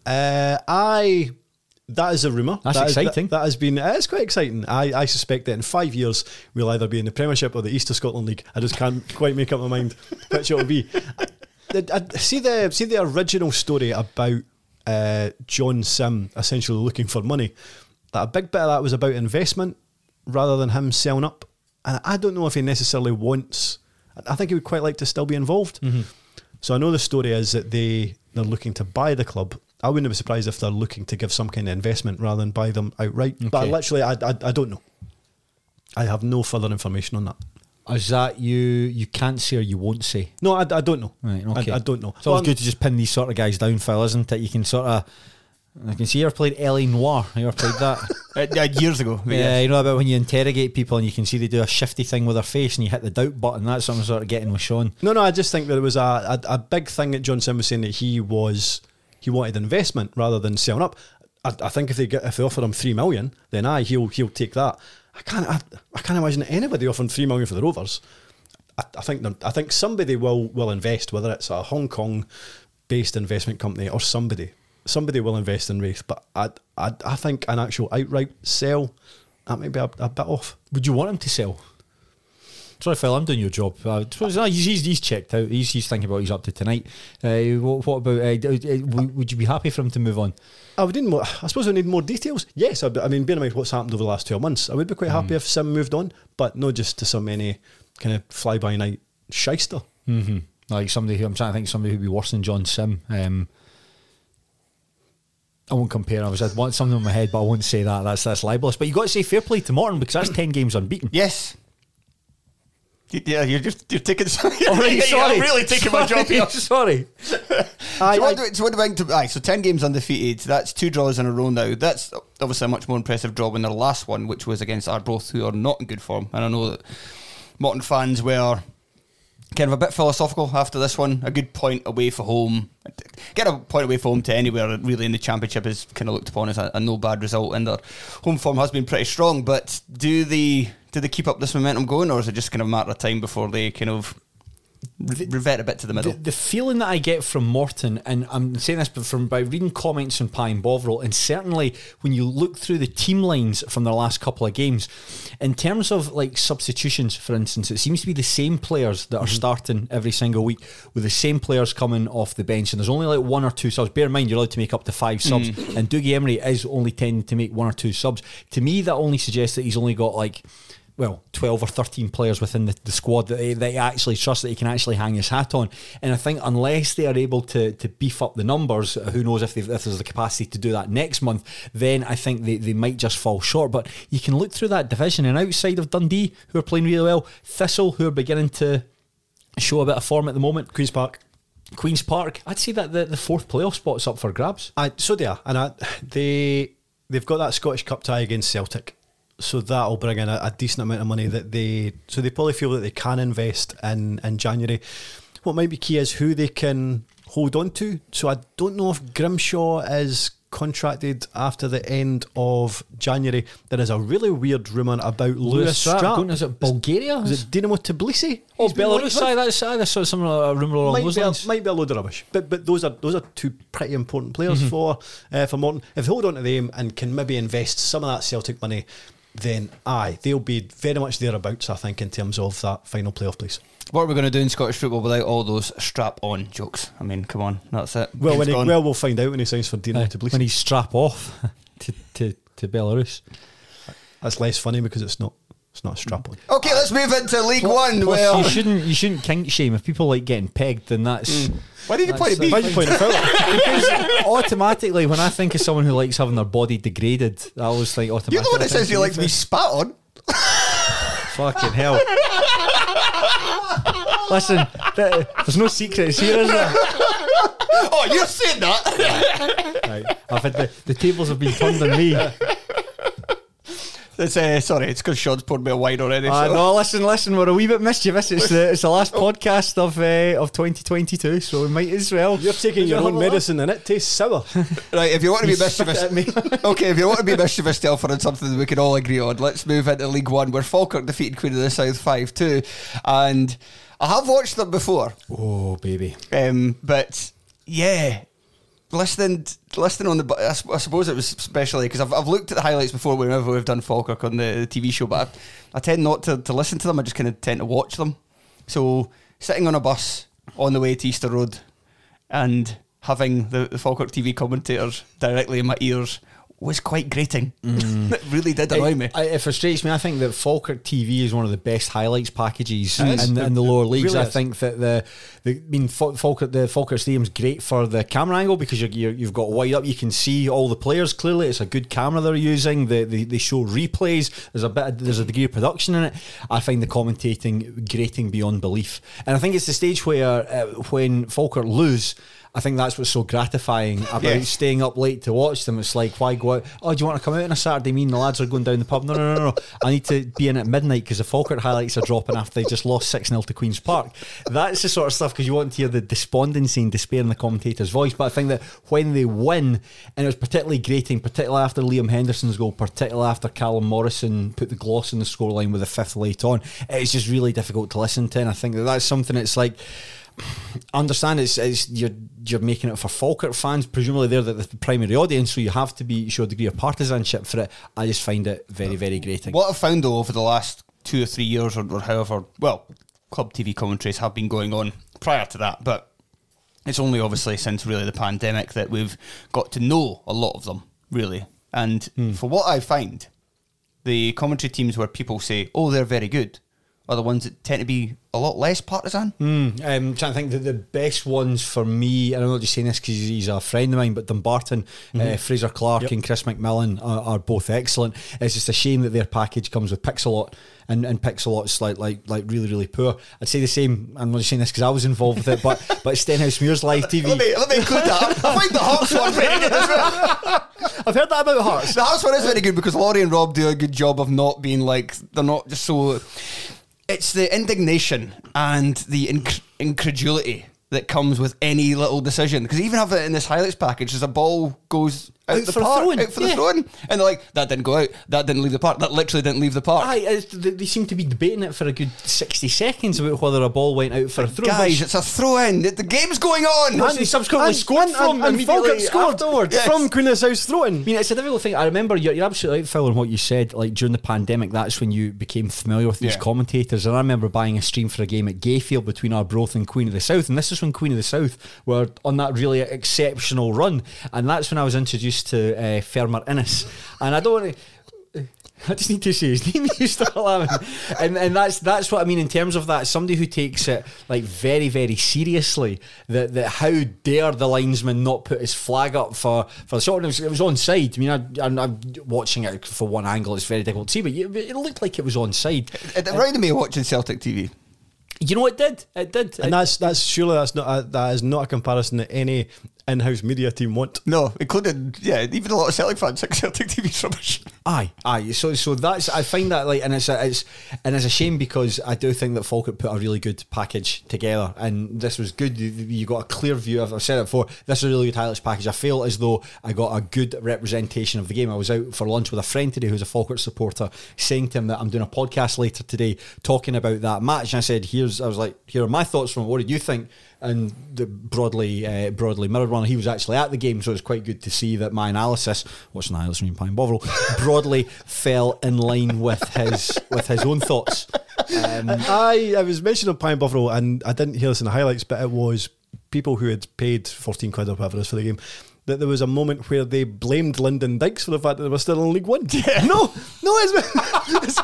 Uh, I... That is a rumour. That's that exciting. Is, that, that has been... It's quite exciting. I, I suspect that in five years, we'll either be in the Premiership or the East of Scotland League. I just can't quite make up my mind which it'll be. I, I, see, the, see the original story about uh, John Sim essentially looking for money. That a big bit of that was about investment, rather than him selling up, and I don't know if he necessarily wants. I think he would quite like to still be involved. Mm-hmm. So I know the story is that they they're looking to buy the club. I wouldn't be surprised if they're looking to give some kind of investment rather than buy them outright. Okay. But literally, I, I I don't know. I have no further information on that. Is that you? You can't say or you won't say? No, I, I don't know. Right, okay, I, I don't know. It's always well, good to just pin these sort of guys down, Phil, isn't it? You can sort of. I can see you ever played L A Noire. You ever played that? Years ago. Yeah, yes. You know about when you interrogate people and you can see they do a shifty thing with their face and you hit the doubt button. That's something sort of getting with Sean. No, no, I just think that it was a, a, a big thing that John Sim was saying that he was he wanted investment rather than selling up. I, I think if they get if they offer him three million, then aye, he'll he'll take that. I can't I, I can't imagine anybody offering three million for the Rovers. I, I think I think somebody will will invest, whether it's a Hong Kong based investment company or somebody. Somebody will invest in Raith, but I, I, I think an actual outright sell, that might be a, a bit off. Would you want him to sell? Sorry, Phil, I'm doing your job. Uh, he's, he's checked out. He's, he's thinking about what he's up to tonight. Uh, what, what about? Uh, would you be happy for him to move on? I would need more. I suppose I need more details. Yes, I, I mean, bear in mind what's happened over the last twelve months. I would be quite mm. happy if Sim moved on, but not just to some any kind of fly by night shyster. Mm-hmm. Like somebody who I'm trying to think somebody who'd be worse than John Sim. Um, I won't compare. I was. I'd want something in my head, but I won't say that. That's that's libelous. But you got to say fair play to Morton because that's ten games unbeaten. Yes. Yeah, you're just you're taking. Sorry, oh, right, sorry. I'm really taking sorry, my job here. Sorry. I, so, what I, do, so what do I think? To, aye, so ten games undefeated. That's two draws in a row now. That's obviously a much more impressive draw than their last one, which was against Arbroath, who are not in good form. And I know that Morton fans were kind of a bit philosophical after this one. A good point away for home. Get a point away from home to anywhere really in the championship is kind of looked upon as a, a no bad result, and their home form has been pretty strong. But do the do they keep up this momentum going, or is it just kind of a matter of time before they kind of re- revert a bit to the middle? The, the feeling that I get from Morton, and I'm saying this from by reading comments on Pie and Bovril, and certainly when you look through the team lines from their last couple of games, in terms of like substitutions, for instance, it seems to be the same players that are mm-hmm. starting every single week with the same players coming off the bench, and there's only like one or two subs. Bear in mind, you're allowed to make up to five subs, mm. and Dougie Emery is only tending to make one or two subs. To me, that only suggests that he's only got like, well, twelve or thirteen players within the, the squad that they, they actually trust that he can actually hang his hat on. And I think unless they are able to to beef up the numbers, who knows if, if there's the capacity to do that next month, then I think they, they might just fall short. But you can look through that division, and outside of Dundee, who are playing really well, Thistle, who are beginning to show a bit of form at the moment, Queen's Park. Queen's Park. I'd say that the, the fourth playoff spot's up for grabs. I, so they are. And I, they, they've got that Scottish Cup tie against Celtic. So that'll bring in a, a decent amount of money that they, so they probably feel that they can invest in, in January. What might be key is who they can hold on to. So I don't know if Grimshaw is contracted after the end of January. There is a really weird rumour about Lewis Strapp. Strapp. Is it Bulgaria? Is, is it Dinamo Tbilisi? Oh, Belarus. Aye, that's aye. That's some uh, rumour along might those be lines. A, might be a load of rubbish. But but those are those are two pretty important players mm-hmm. for uh, for Morton. If they hold on to them and can maybe invest some of that Celtic money, then aye, they'll be very much thereabouts, I think, in terms of that final playoff place. What are we going to do in Scottish football without all those strap-on jokes? I mean, come on, that's it. Well, when he, well we'll find out when he signs for Dinamo Tbilisi. When he strap off to, to, to Belarus. That's less funny because it's not it's not a strap-on. Okay, let's move into League well, One. Well, well, you shouldn't you shouldn't kink shame. If people like getting pegged, then that's... Mm. Why did you point at me? Why did you point at me? Because automatically, when I think of someone who likes having their body degraded, I always think automatically. You're the one that says you like to be spat on. Fucking hell. Listen, there's no secrets here, is there? Oh, you're saying that. Right. Right. I've had the, the tables have been turned on me. It's, uh, sorry, it's because Sean's poured me a wine already. Uh, so. No, listen, listen, we're a wee bit mischievous. It's the, it's the last podcast of uh, of twenty twenty-two, so we might as well. You're taking your own medicine and it tastes sour. Right, if you want to be mischievous... Okay, if you want to be mischievous, Telfer, and something that we can all agree on, let's move into League One, where Falkirk defeated Queen of the South five two, and I have watched them before. Oh, baby. Um, but, yeah... Listening, listening on the, I, I suppose it was especially because I've I've looked at the highlights before whenever we've done Falkirk on the, the T V show, but I, I tend not to, to listen to them. I just kind of tend to watch them. So sitting on a bus on the way to Easter Road and having the, the Falkirk T V commentators directly in my ears was quite grating. Mm. It really did annoy it, me. I, it frustrates me. I think that Falkirk T V is one of the best highlights packages in, in, in the lower leagues. Really I is. think that the, the I mean Falkirk the Falkirk Stadium's great for the camera angle because you're, you're, you've got wide up. You can see all the players clearly. It's a good camera they're using. They they, they show replays. There's a bit. Of, there's a degree of production in it. I find the commentating grating beyond belief. And I think it's the stage where uh, when Falkirk lose. I think that's what's so gratifying about yes. staying up late to watch them. It's like, why go out? Oh, do you want to come out on a Saturday? Me and the lads are going down the pub. No, no, no, no. I need to be in at midnight because the Falkirk highlights are dropping after they just lost six nil to Queen's Park. That's the sort of stuff because you want to hear the despondency and despair in the commentator's voice. But I think that when they win, and it was particularly grating, particularly after Liam Henderson's goal, particularly after Callum Morrison put the gloss in the scoreline with a fifth late on, it's just really difficult to listen to. And I think that that's something that's like, I understand it's, it's you're you're making it for Falkirk fans. Presumably they're the, the primary audience, so you have to be show a degree of partisanship for it. I just find it very, very grating. What I've found though over the last two or three years or, or however, well, club T V commentaries have been going on prior to that, but it's only obviously since really the pandemic that we've got to know a lot of them, really. And mm. for what I find, the commentary teams where people say, oh, they're very good, are the ones that tend to be a lot less partisan. Mm, I'm trying to think that the best ones for me, and I'm not just saying this because he's a friend of mine, but Dumbarton, mm-hmm. uh, Fraser Clark yep. and Chris McMillan are, are both excellent. It's just a shame that their package comes with Pixelot, and, and Pixelot's like, like like really, really poor. I'd say the same, I'm not just saying this because I was involved with it, but but Stenhousemuir's live T V. Let me, let me include that. I find the Hearts one very good as well. I've heard that about Hearts. The Hearts one is very good because Laurie and Rob do a good job of not being like, they're not just so... It's the indignation and the inc- incredulity that comes with any little decision. Because even have it in this highlights package, as a ball goes out, out the park, throwing. out for yeah. the throwing, and they're like, that didn't go out, that didn't leave the park, that literally didn't leave the park. Aye, it's, they, they seem to be debating it for a good sixty seconds about whether a ball went out for a throw. Guys, which, it's a throw-in. The game's going on. And, and they subsequently and, scored and, from and, and Falkirk scored afterwards yes. from Queen's throwing. I mean, it's a difficult thing. I remember you're, you're absolutely right, Phil, on what you said. Like during the pandemic, that's when you became familiar with these yeah. commentators. And I remember buying a stream for a game at Gayfield between Arbroath and Queen of the South, and this is when Queen of the South were on that really exceptional run, and that's when I was introduced to uh, Fermor Innes, and I don't want to I just need to say his name. You start laughing, and and that's that's what I mean in terms of that. Somebody who takes it like very, very seriously. That that how dare the linesman not put his flag up for for the shot? It was, it was onside. I mean, I, I'm, I'm watching it for one angle. It's very difficult to see, but it looked like it was onside. It, it reminded uh, me of watching Celtic T V. You know, it did. It did. And it, that's that's surely that's not a, that is not a comparison that any in-house media team want. No, including yeah, even a lot of Celtic fans like Celtic T V's rubbish. Aye, aye. So, so that's I find that like, and it's a, it's and it's a shame because I do think that Falkirk put a really good package together, and this was good. You, you got a clear view. I've, I've said it before. This is a really good highlights package. I feel as though I got a good representation of the game. I was out for lunch with a friend today who's a Falkirk supporter, saying to him that I'm doing a podcast later today talking about that match, and I said, "Here's," I was like, "Here are my thoughts from it. What did you think?" And the broadly uh, broadly mirrored one. He was actually at the game, so it was quite good to see that my analysis, what's an analysis in Pine Bovril, broadly fell in line with his with his own thoughts. Um, I I was mentioning Pine Bovril, and I didn't hear this in the highlights, but it was people who had paid fourteen quid or whatever it is for the game, that there was a moment where they blamed Lyndon Dykes for the fact that they were still in League One. Yeah. No, no, it's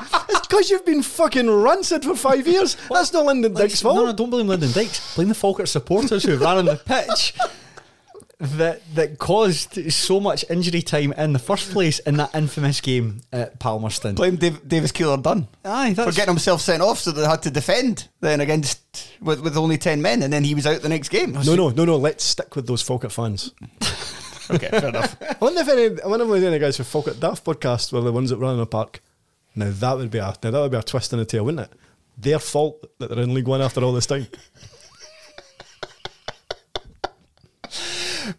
because you've been fucking rancid for five years. What? That's not Lyndon like, Dykes' fault. No, no, don't blame Lyndon Dykes. Blame the Falkirk supporters who ran on the pitch that that caused so much injury time in the first place in that infamous game at Palmerston. Blame Dave, Davis Keeler Dunn Aye, that's for getting himself sent off, so they had to defend then against with, with only ten men, and then he was out the next game. No, so, no, no, no. Let's stick with those Falkirk fans. Okay, fair enough. I wonder if any, I wonder if any guys for Falkirk Daft podcast were the ones that were in the park. Now that would be a now that would be a twist in the tail, wouldn't it? Their fault that they're in League One after all this time.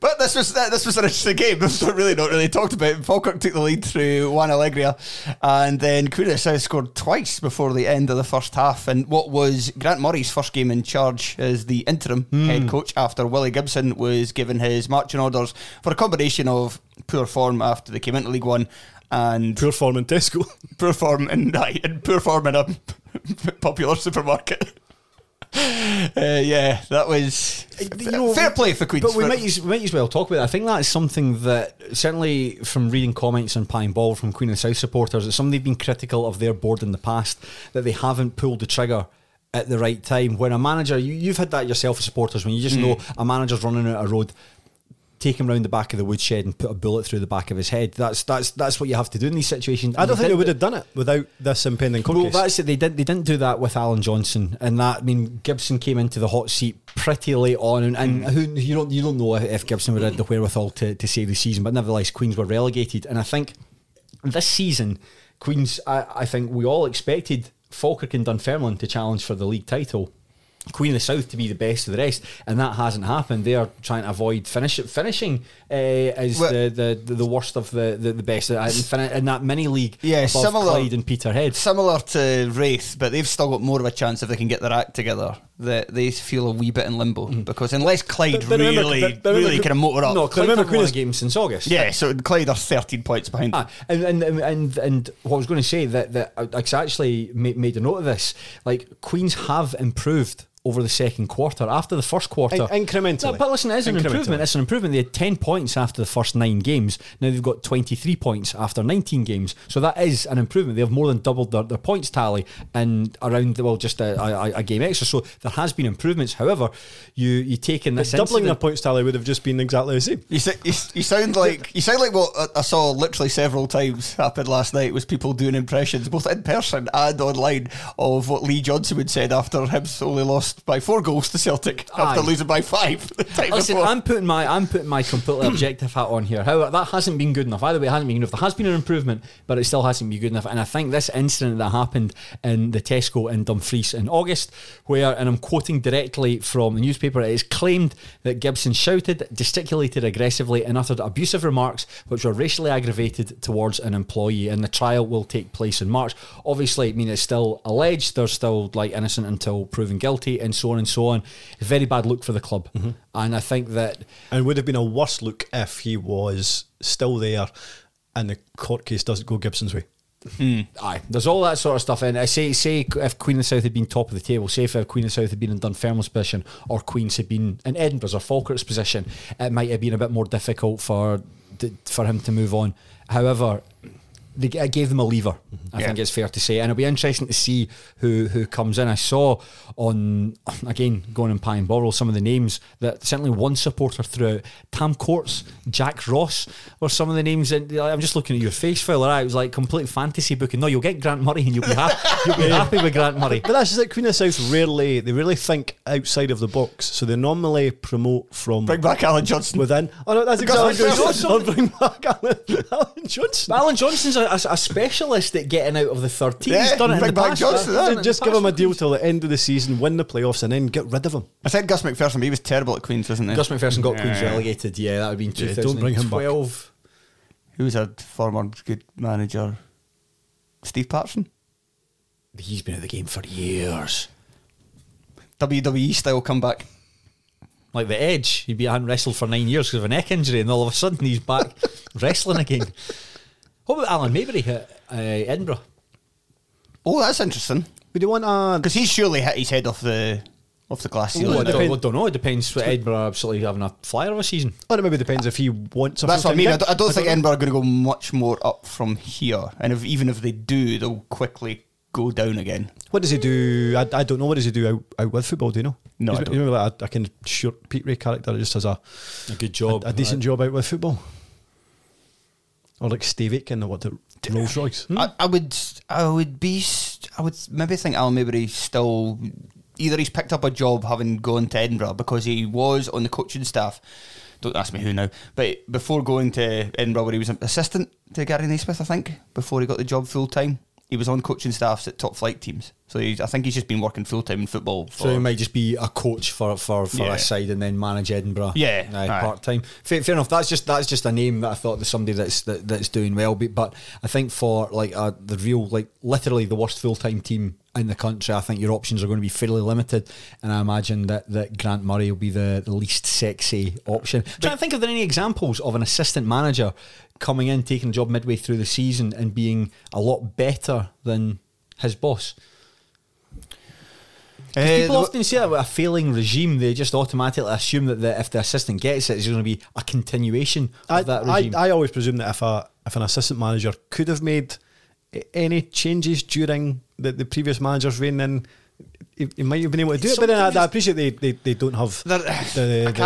But this was this was an interesting game. This was really not really talked about. Falkirk took the lead through Juan Alegria, and then Queen of the South scored twice before the end of the first half. And what was Grant Murray's first game in charge as the interim mm. head coach after Willie Gibson was given his marching orders for a combination of poor form after they came into League One and poor form in Tesco, poor form in and poor form in a popular supermarket. Uh, yeah, that was you know, fair play for Queen's. But we might, as, we might as well talk about it. I think that's something that certainly from reading comments on Pine Ball from Queen of the South supporters, that some have been critical of their board in the past, that they haven't pulled the trigger at the right time. When a manager, you, you've had that yourself as supporters, when you just mm. know a manager's running out a road, take him round the back of the woodshed and put a bullet through the back of his head. That's that's that's what you have to do in these situations. I don't think they would have done it without this impending court case. Well, that's it. They didn't. They didn't do that with Alan Johnson, and that. I mean, Gibson came into the hot seat pretty late on, and, and mm. who you don't you don't know if Gibson would have had the wherewithal to, to save the season. But nevertheless, Queens were relegated, and I think this season, Queens. I, I think we all expected Falkirk and Dunfermline to challenge for the league title. Queen of the South to be the best of the rest, and that hasn't happened. They are trying to avoid finish, finishing uh, as well, the, the, the worst of the, the, the best in that mini league yeah, above similar, Clyde and Peterhead. Similar to Raith, but they've still got more of a chance if they can get their act together. That they feel a wee bit in limbo mm. because unless Clyde but, but really, remember, but, but really remember, kind of motor up. No, Clyde haven't won a game since August. Yeah, like, so Clyde are thirteen points behind. Ah, and, and and and what I was going to say that that I actually made a note of this. Like Queens have improved over the second quarter after the first quarter. In- incrementally. No, but listen, it is an improvement. It's an improvement. They had ten points after the first nine games. Now they've got twenty-three points after nineteen games. So that is an improvement. They've more than doubled their, their points tally and around, the, well, just a, a, a game extra. So there has been improvements. However, you, you take in this doubling their points tally would have just been exactly the same. You, you, you sound like you sound like what I saw literally several times happen last night was people doing impressions, both in person and online, of what Lee Johnson had said after Hibs only lost by four goals to Celtic after Aye. losing by five the time Listen, before. I'm putting my I'm putting my completely objective hat on here. However, that hasn't been good enough. Either way, it hasn't been good enough. There has been an improvement, but it still hasn't been good enough. And I think this incident that happened in the Tesco in Dumfries in August, where, and I'm quoting directly from the newspaper, it is claimed that Gibson shouted, gesticulated aggressively and uttered abusive remarks which were racially aggravated towards an employee, and the trial will take place in March. Obviously, I mean, it's still alleged, they're still like innocent until proven guilty and so on and so on. Very bad look for the club. Mm-hmm. And I think that... And would have been a worse look if he was still there and the court case doesn't go Gibson's way. Mm. Aye, there's all that sort of stuff. And I say, say if Queen of the South had been top of the table, say if Queen of the South had been in Dunfermline's position, or Queen's had been in Edinburgh's or Falkirk's position, it might have been a bit more difficult for for him to move on. However, they, I gave them a lever. I yeah. think it's fair to say, and it'll be interesting to see who who comes in. I saw on again going in Pie and Borrell some of the names that certainly one supporter threw out. Tam Courts, Jack Ross were some of the names, and I'm just looking at your face, Fowler. I was like complete fantasy booking. No, you'll get Grant Murray, and you'll be happy. You'll be happy with Grant Murray. But that's just like Queen of the South. Rarely they really think outside of the box, so they normally promote from bring back Alan Johnson within. Oh no, that's exactly I'll bring back Alan, Alan Johnson. Alan Johnson's a, a, a specialist at getting out of the third team. He's done it in the past. Just give him a deal till the end of the season, win the playoffs, and then get rid of him. I said Gus McPherson, but he was terrible at Queen's, wasn't he? Gus McPherson got yeah. Queen's relegated. Yeah, that would be in yeah, twenty twelve. Don't bring him back. Who was a former good manager? Steve Patterson? He's been at the game for years. W W E style comeback. Like the Edge. He'd be unwrestled for nine years because of a neck injury, and all of a sudden he's back wrestling again. What about Alan Mabry at uh, Edinburgh? Oh, that's interesting. Would you want a... Because he's surely hit his head off the off the glass ceiling. Oh, I don't, don't know. It depends. What Edinburgh are absolutely having a flyer of a season. Well, it maybe depends if he wants a... That's what I mean. Game. I don't, I don't I think don't Edinburgh know. Are going to go much more up from here. And if, even if they do, they'll quickly go down again. What does he do? I, I don't know. What does he do out, out with football? Do you know? No, he's, I don't. You know, like a, a kind of short Pete Ray character just has a... A good job. A, a decent right. job out with football. Or like Steve Aitken or what, the Rolls Royce. Hmm? I, I would, I would be, I would maybe think Alan Mabry still, either he's picked up a job having gone to Edinburgh because he was on the coaching staff. Don't ask me who now, but before going to Edinburgh, where he was an assistant to Gary Naismith, I think, before he got the job full time, he was on coaching staffs at top flight teams. So he's, I think he's just been working full time in football. For so he might just be a coach for for, for yeah. a side and then manage Edinburgh. Yeah, uh, part time. Fair, fair enough. That's just that's just a name that I thought there's somebody that's that, that's doing well. But I think for like a, the real like literally the worst full time team in the country, I think your options are going to be fairly limited. And I imagine that that Grant Murray will be the, the least sexy option. I'm trying to think if there are any examples of an assistant manager coming in, taking a job midway through the season and being a lot better than his boss. Because people uh, often say that with a failing regime, they just automatically assume that the, if the assistant gets it, it's going to be a continuation I, of that regime. I, I always presume that if a if an assistant manager could have made any changes during the, the previous manager's reign, then he, he might have been able to do Something it. But then I, I appreciate they, they, they don't have the, the,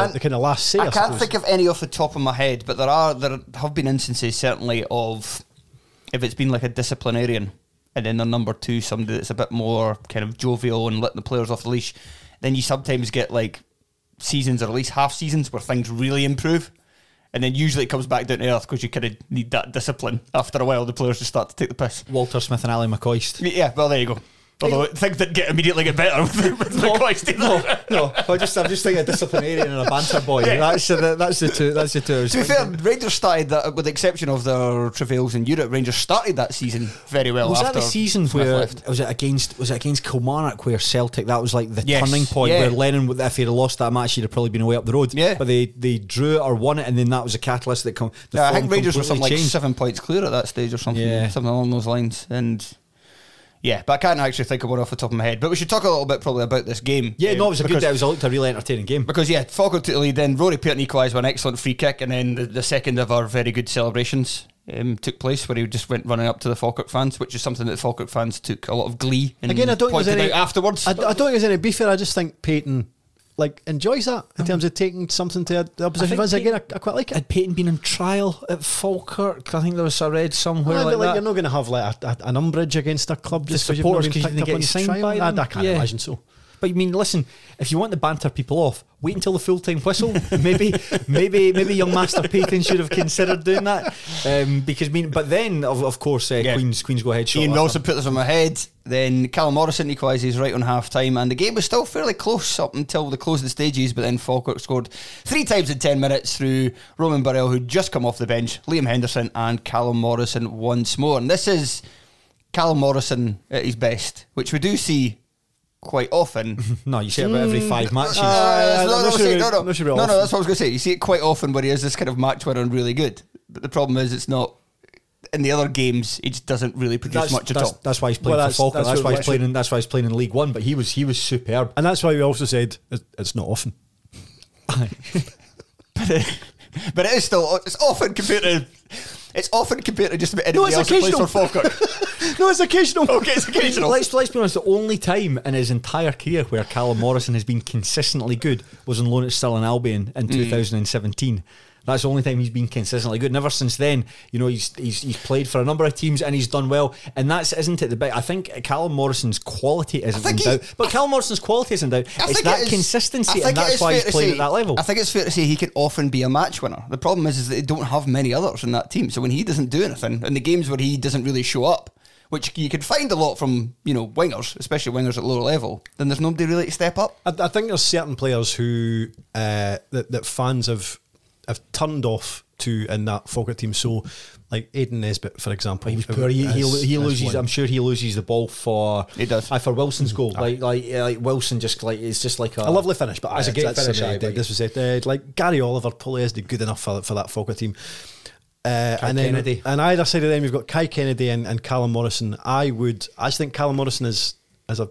the, the kind of last say. I, I can't think of any off the top of my head, but there are there have been instances certainly of if it's been like a disciplinarian. And then their number two, somebody that's a bit more kind of jovial and letting the players off the leash. Then you sometimes get like seasons or at least half seasons where things really improve. And then usually it comes back down to earth because you kind of need that discipline. After a while, the players just start to take the piss. Walter Smith and Ali McCoist. Yeah, well, there you go. Although things didn't get immediately get better with McCoist. No, no. I'm just, I'm just thinking a disciplinarian and a banter boy. Yeah. That's, the, that's the two. That's the two. To be fair, Rangers started that, with the exception of their travails in Europe. Rangers started that season very well. Was after that the season where left. was it against? Was it against Kilmarnock where Celtic? That was like the yes. turning point yeah. where Lennon, if he'd have lost that match, he'd have probably been away up the road. Yeah. But they, they drew it or won it, and then that was a catalyst that come. Yeah, I think Rangers were something changed. like seven points clear at that stage or something, yeah. something along those lines, and. Yeah, but I can't actually think of one off the top of my head. But we should talk a little bit probably about this game. Yeah, um, no, it was a good day. It was a really entertaining game. Because, yeah, Falkirk took the lead, then Rory Pearton equalised with an excellent free kick, and then the, the second of our very good celebrations um, took place, where he just went running up to the Falkirk fans, which is something that Falkirk fans took a lot of glee and Again, I don't pointed any, out afterwards. I, I don't think there's any beef there. I just think Peyton... like enjoys that in terms of taking something to the opposition fans. Again, I, I quite like it. Had Peyton been on trial at Falkirk? I think there was a red somewhere no, like, like that. You're not going to have like a, a, an umbrage against a club just because supporters you've not been picked up on signed trial. By them. I, I can't yeah. imagine so. But you I mean, listen, if you want to banter people off, wait until the full-time whistle. maybe, maybe, maybe young Master Peyton should have considered doing that. Um, because, I mean, but then, of, of course, uh, yeah. Queen's Queen's go ahead. Shot Ian Wilson put this on my head. Then Callum Morrison equalises right on half time, and the game was still fairly close up until the closing stages. But then Falkirk scored three times in ten minutes through Roman Burrell, who'd just come off the bench, Liam Henderson, and Callum Morrison once more. And this is Callum Morrison at his best, which we do see. Quite often. No, you see it about every five matches. Uh, no, no, no, no, no, no, no, no, that's what I was going to say. You see it quite often where he is this kind of match winner and really good. But the problem is it's not, in the other games, he just doesn't really produce that's, much that's, at all. That's why he's playing well, for Falkirk. That's, that's, that's, why he's playing in, that's why he's playing in League One, but he was he was superb. And that's why we also said it's not often. but, it, but it is still, it's often compared to... It's often compared to just about anybody no, else who plays for Falkirk. no, it's occasional. Okay, it's occasional. Let's, let's be honest, the only time in his entire career where Callum Morrison has been consistently good was on loan at Stirling Albion in mm. two thousand seventeen. That's the only time he's been consistently good. And ever since then, you know, he's he's he's played for a number of teams and he's done well. And that's isn't it the bit? I think Callum Morrison's quality isn't in doubt. But Callum Morrison's quality isn't in doubt. It's that it is, consistency, and that's why he's played say, at that level. I think it's fair to say he can often be a match winner. The problem is, is that they don't have many others in that team. So when he doesn't do anything, in the games where he doesn't really show up, which you could find a lot from, you know, wingers, especially wingers at lower level, then there's nobody really to step up. I, I think there's certain players who uh, that, that fans have. have turned off to in that Falkirk team. So, like Aidan Nesbitt, for example, he was poor. He, he, he, he loses. I'm sure he loses the ball for. He does. Uh, for Wilson's goal. Like, like, like Wilson just like it's just like a, a lovely finish. But as a great finish, a, right. This was it. Uh, like Gary Oliver probably isn't good enough for for that Falkirk team. Uh, and then, Kennedy. And either side of them, we've got Kai Kennedy and, and Callum Morrison. I would. I just think Callum Morrison is as a.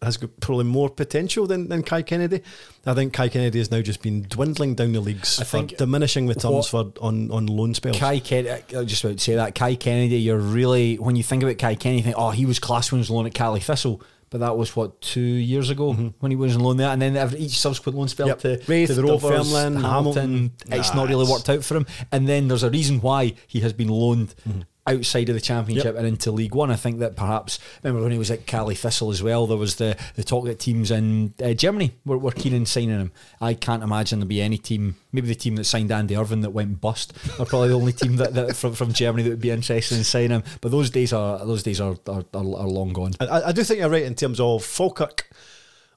has got probably more potential than, than Kai Kennedy. I think Kai Kennedy has now just been dwindling down the leagues, I think, for diminishing returns for on, on loan spells. Kai Kennedy, I was just about to say that. Kai Kennedy, you're really, when you think about Kai Kennedy, you think, oh, he was class when he was loan at Cali Thistle, but that was, what, two years ago mm-hmm. when he was on loan there, and then every, each subsequent loan spell yep. to, Raith, to the Rovers, Hamilton, Hamilton nah, it's not really worked out for him, and then there's a reason why he has been loaned mm-hmm. outside of the Championship yep. and into League One. I think that perhaps, remember when he was at Cali Thistle as well, there was the, the talk that teams in uh, Germany were, were keen in signing him. I can't imagine there'll be any team, maybe the team that signed Andy Irvine that went bust, are probably the only team that, that from, from Germany that would be interested in signing him. But those days are those days are are, are, are long gone. I, I do think you're right in terms of Falkirk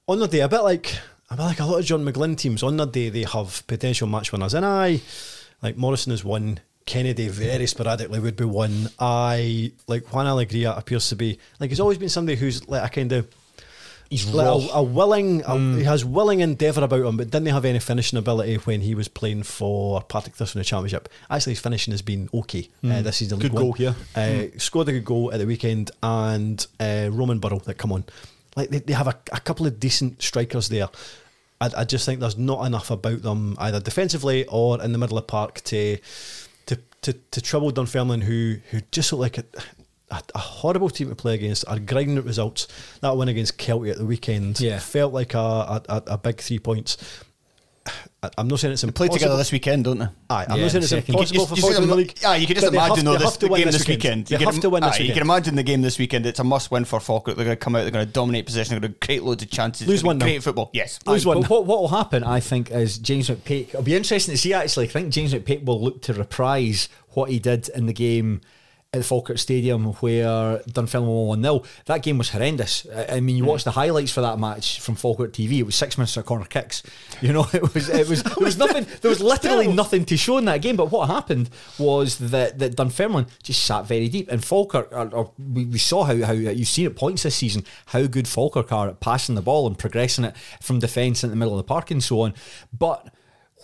on the day. A bit like a bit like a lot of John McGlynn teams on the day, they have potential match winners, and I like Morrison is one. Kennedy very sporadically would be one. I like Juan Alegría appears to be like he's always been somebody who's like a kind of he's like a, a willing a, mm. he has willing endeavour about him, but didn't have any finishing ability when he was playing for Partick Thistle in the Championship. Actually, his finishing has been okay. Mm. Uh, this season, good goal, yeah. Uh, mm. Scored a good goal at the weekend, and uh, Roman Burrell. That like, come on, like they, they have a, a couple of decent strikers there. I, I just think there's not enough about them either defensively or in the middle of park to. To, to trouble Dunfermline, who who just look like a, a, a horrible team to play against, are grinding at results. That win against Celtic at the weekend yeah. felt like a, a, a big three points. I, I'm not saying it's impossible. They play together this weekend, don't they? Aye, I'm yeah, not saying it's impossible you, for Falkirk in the league. Aye, you can just imagine have, this, the game this weekend. weekend. You, you have can, to win this aye, weekend. You can imagine the game this weekend. It's a must-win for Falkirk. They're going to come out, they're going to dominate possession, they're going to create loads of chances. Lose one Great now. Football. Yes. Lose aye, one. But what, what will happen, I think, is James McPake... It'll be interesting to see, actually. I think James McPake will look to reprise what he did in the game... at the Falkirk Stadium where Dunfermline won one nil. That game was horrendous. I mean, you mm. watched the highlights for that match from Falkirk T V. It was six minutes of corner kicks. You know, it was it was there was nothing. There was literally nothing to show in that game. But what happened was that that Dunfermline just sat very deep, and Falkirk. Or, or we, we saw how how you've seen at points this season how good Falkirk are at passing the ball and progressing it from defence in the middle of the park and so on. But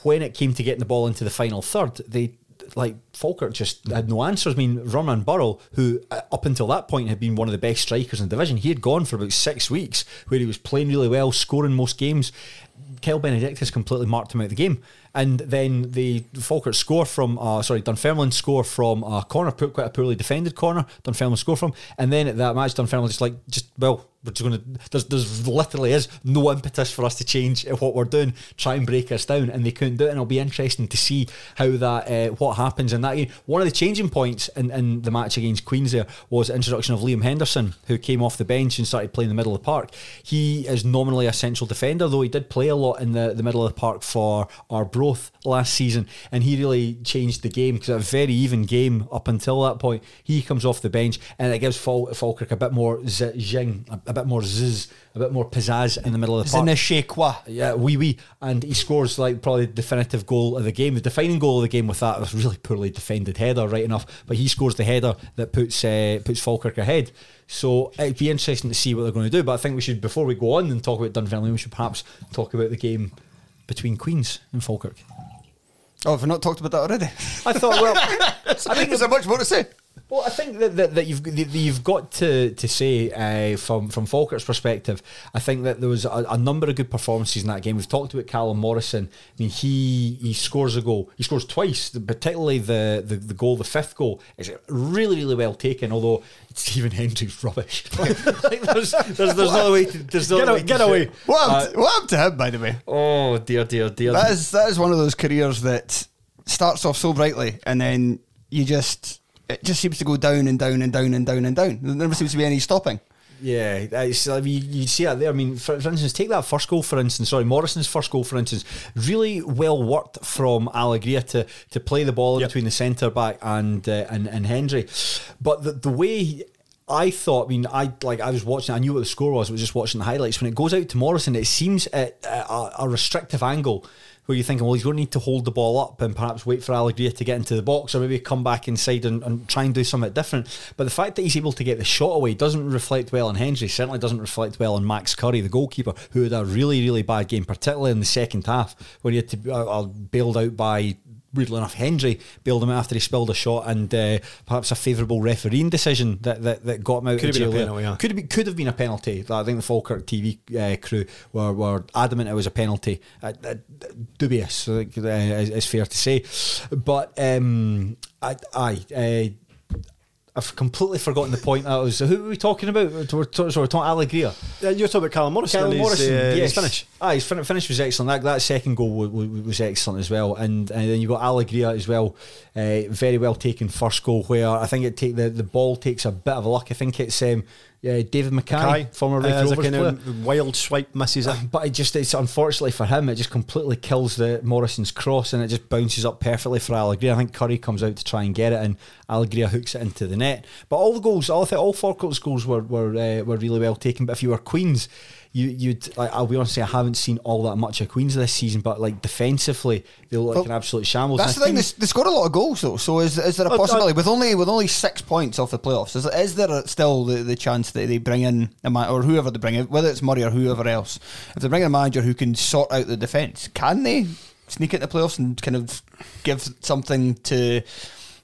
when it came to getting the ball into the final third, they. like Falkirk just had no answers. I mean, Roman Burrell, who up until that point had been one of the best strikers in the division, he had gone for about six weeks where he was playing really well, scoring most games. Kyle Benedictus completely marked him out of the game. And then the Falkirk score from, uh, sorry, Dunfermline score from a corner, quite a poorly defended corner, Dunfermline score from. And then at that match, Dunfermline just like, just, well, we're just going to, there's, there's literally is no impetus for us to change what we're doing, try and break us down. And they couldn't do it. And it'll be interesting to see how that, uh, what happens in that game. One of the changing points in, in the match against Queens there was the introduction of Liam Henderson, who came off the bench and started playing the middle of the park. He is nominally a central defender, though he did play a lot in the, the middle of the park for Arbroath last season, and he really changed the game because a very even game up until that point. He comes off the bench and it gives Fal- Falkirk a bit more z- zing, a, a bit more zzz, a bit more pizzazz in the middle of the park. Zinache quoi. Yeah, wee wee. And he scores like probably the definitive goal of the game, the defining goal of the game with that. It was really poorly defended header, right enough, but he scores the header that puts uh, puts Falkirk ahead. So it'd be interesting to see what they're going to do, but I think we should, before we go on and talk about Dunfermline, we should perhaps talk about the game between Queens and Falkirk. Oh, have we not talked about that already? I thought, well... I think there's a much more to say. Well, I think that, that, that you've that you've got to to say uh, from from Falkirk's perspective, I think that there was a, a number of good performances in that game. We've talked about Callum Morrison. I mean, he he scores a goal. He scores twice, particularly the, the, the goal, the fifth goal. It's really, really well taken, although Stephen Hendry's rubbish. Like, there's there's no way to... There's get away. Way to get away. What happened, uh, what happened to him, by the way? Oh, dear, dear, dear. That is, that is one of those careers that starts off so brightly and then you just... It just seems to go down and down and down and down and down. There never seems to be any stopping. Yeah, it's, I mean, you see that there. I mean, for, for instance, take that first goal, for instance. Sorry, Morrison's first goal, for instance. Really well worked from Alegría to, to play the ball yep. between the centre-back and, uh, and and Hendry. But the, the way... He, I thought, I mean, I like. I was watching, I knew what the score was, I was just watching the highlights. When it goes out to Morrison, it seems at a, a restrictive angle where you're thinking, well, he's going to need to hold the ball up and perhaps wait for Alegría to get into the box, or maybe come back inside and, and try and do something different. But the fact that he's able to get the shot away doesn't reflect well on Hendry, certainly doesn't reflect well on Max Curry, the goalkeeper, who had a really, really bad game, particularly in the second half, where he had to be uh, uh, bailed out by... Weirdly enough, Hendry bailed him out after he spilled a shot, and uh, perhaps a favourable refereeing decision that, that, that got him out could of jail. Been a penalty, yeah. Could have been, could have been a penalty. I think the Falkirk T V uh, crew were, were adamant it was a penalty. Uh, uh, dubious, I think, uh, is fair to say. But um, I, I uh, I've completely forgotten the point that was. Who were we talking about? We're, we're talking Alegría. Uh, you're talking about Callum Morrison. Callum Morrison, uh, yes. His finish. Ah, his fin- finish was excellent. That, that second goal w- w- was excellent as well. And, and then you got Alegría as well. Uh, very well taken first goal, where I think it take the, the ball takes a bit of luck. I think it's um, yeah, David Mackay, Mackay. former Raith uh, Rovers player. A kind of wild swipe misses uh, it. But it just, it's unfortunately for him, it just completely kills the Morrison's cross, and it just bounces up perfectly for Alegría. I think Curry comes out to try and get it, and Alegría hooks it into the net. But all the goals, all, all Falkirk's goals were were uh, were really well taken. But if you were Queens, you you'd like, I'll be honest, I haven't seen all that much of Queens this season. But like defensively, they look well, like an absolute shambles. That's and the thing. They, they scored a lot of goals though. So is is there a possibility uh, uh, with only with only six points off the playoffs? Is, is there a, still the, the chance that they bring in a man or whoever they bring in, whether it's Murray or whoever else, if they bring in a manager who can sort out the defence, can they sneak into the playoffs and kind of give something to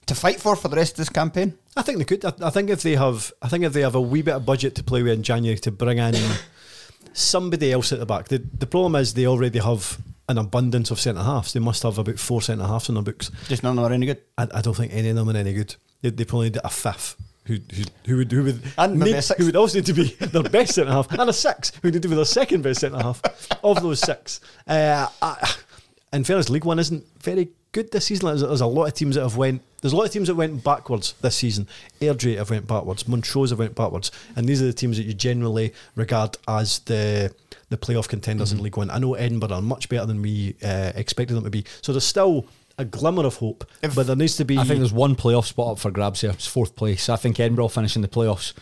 to fight for for the rest of this campaign? I think they could. I, I think if they have, I think if they have a wee bit of budget to play with in January to bring in somebody else at the back. The, the problem is they already have an abundance of centre halves. They must have about four centre halves on their books. Just none of them are any good. I, I don't think any of them are any good. They, they probably need a fifth who who, who would who would and need, who would also need to be their best centre half, and a six who need to be their second best centre half of those six. Uh, I, in fairness, League One isn't very good this season. There's, there's a lot of teams that have went. There's a lot of teams that went backwards this season. Airdrie have went backwards. Montrose have went backwards. And these are the teams that you generally regard as the the playoff contenders mm-hmm. in League One. I know Edinburgh are much better than we uh, expected them to be. So there's still a glimmer of hope, if, but there needs to be. I think there's one playoff spot up for grabs here. It's fourth place. I think Edinburgh will finish in the playoffs.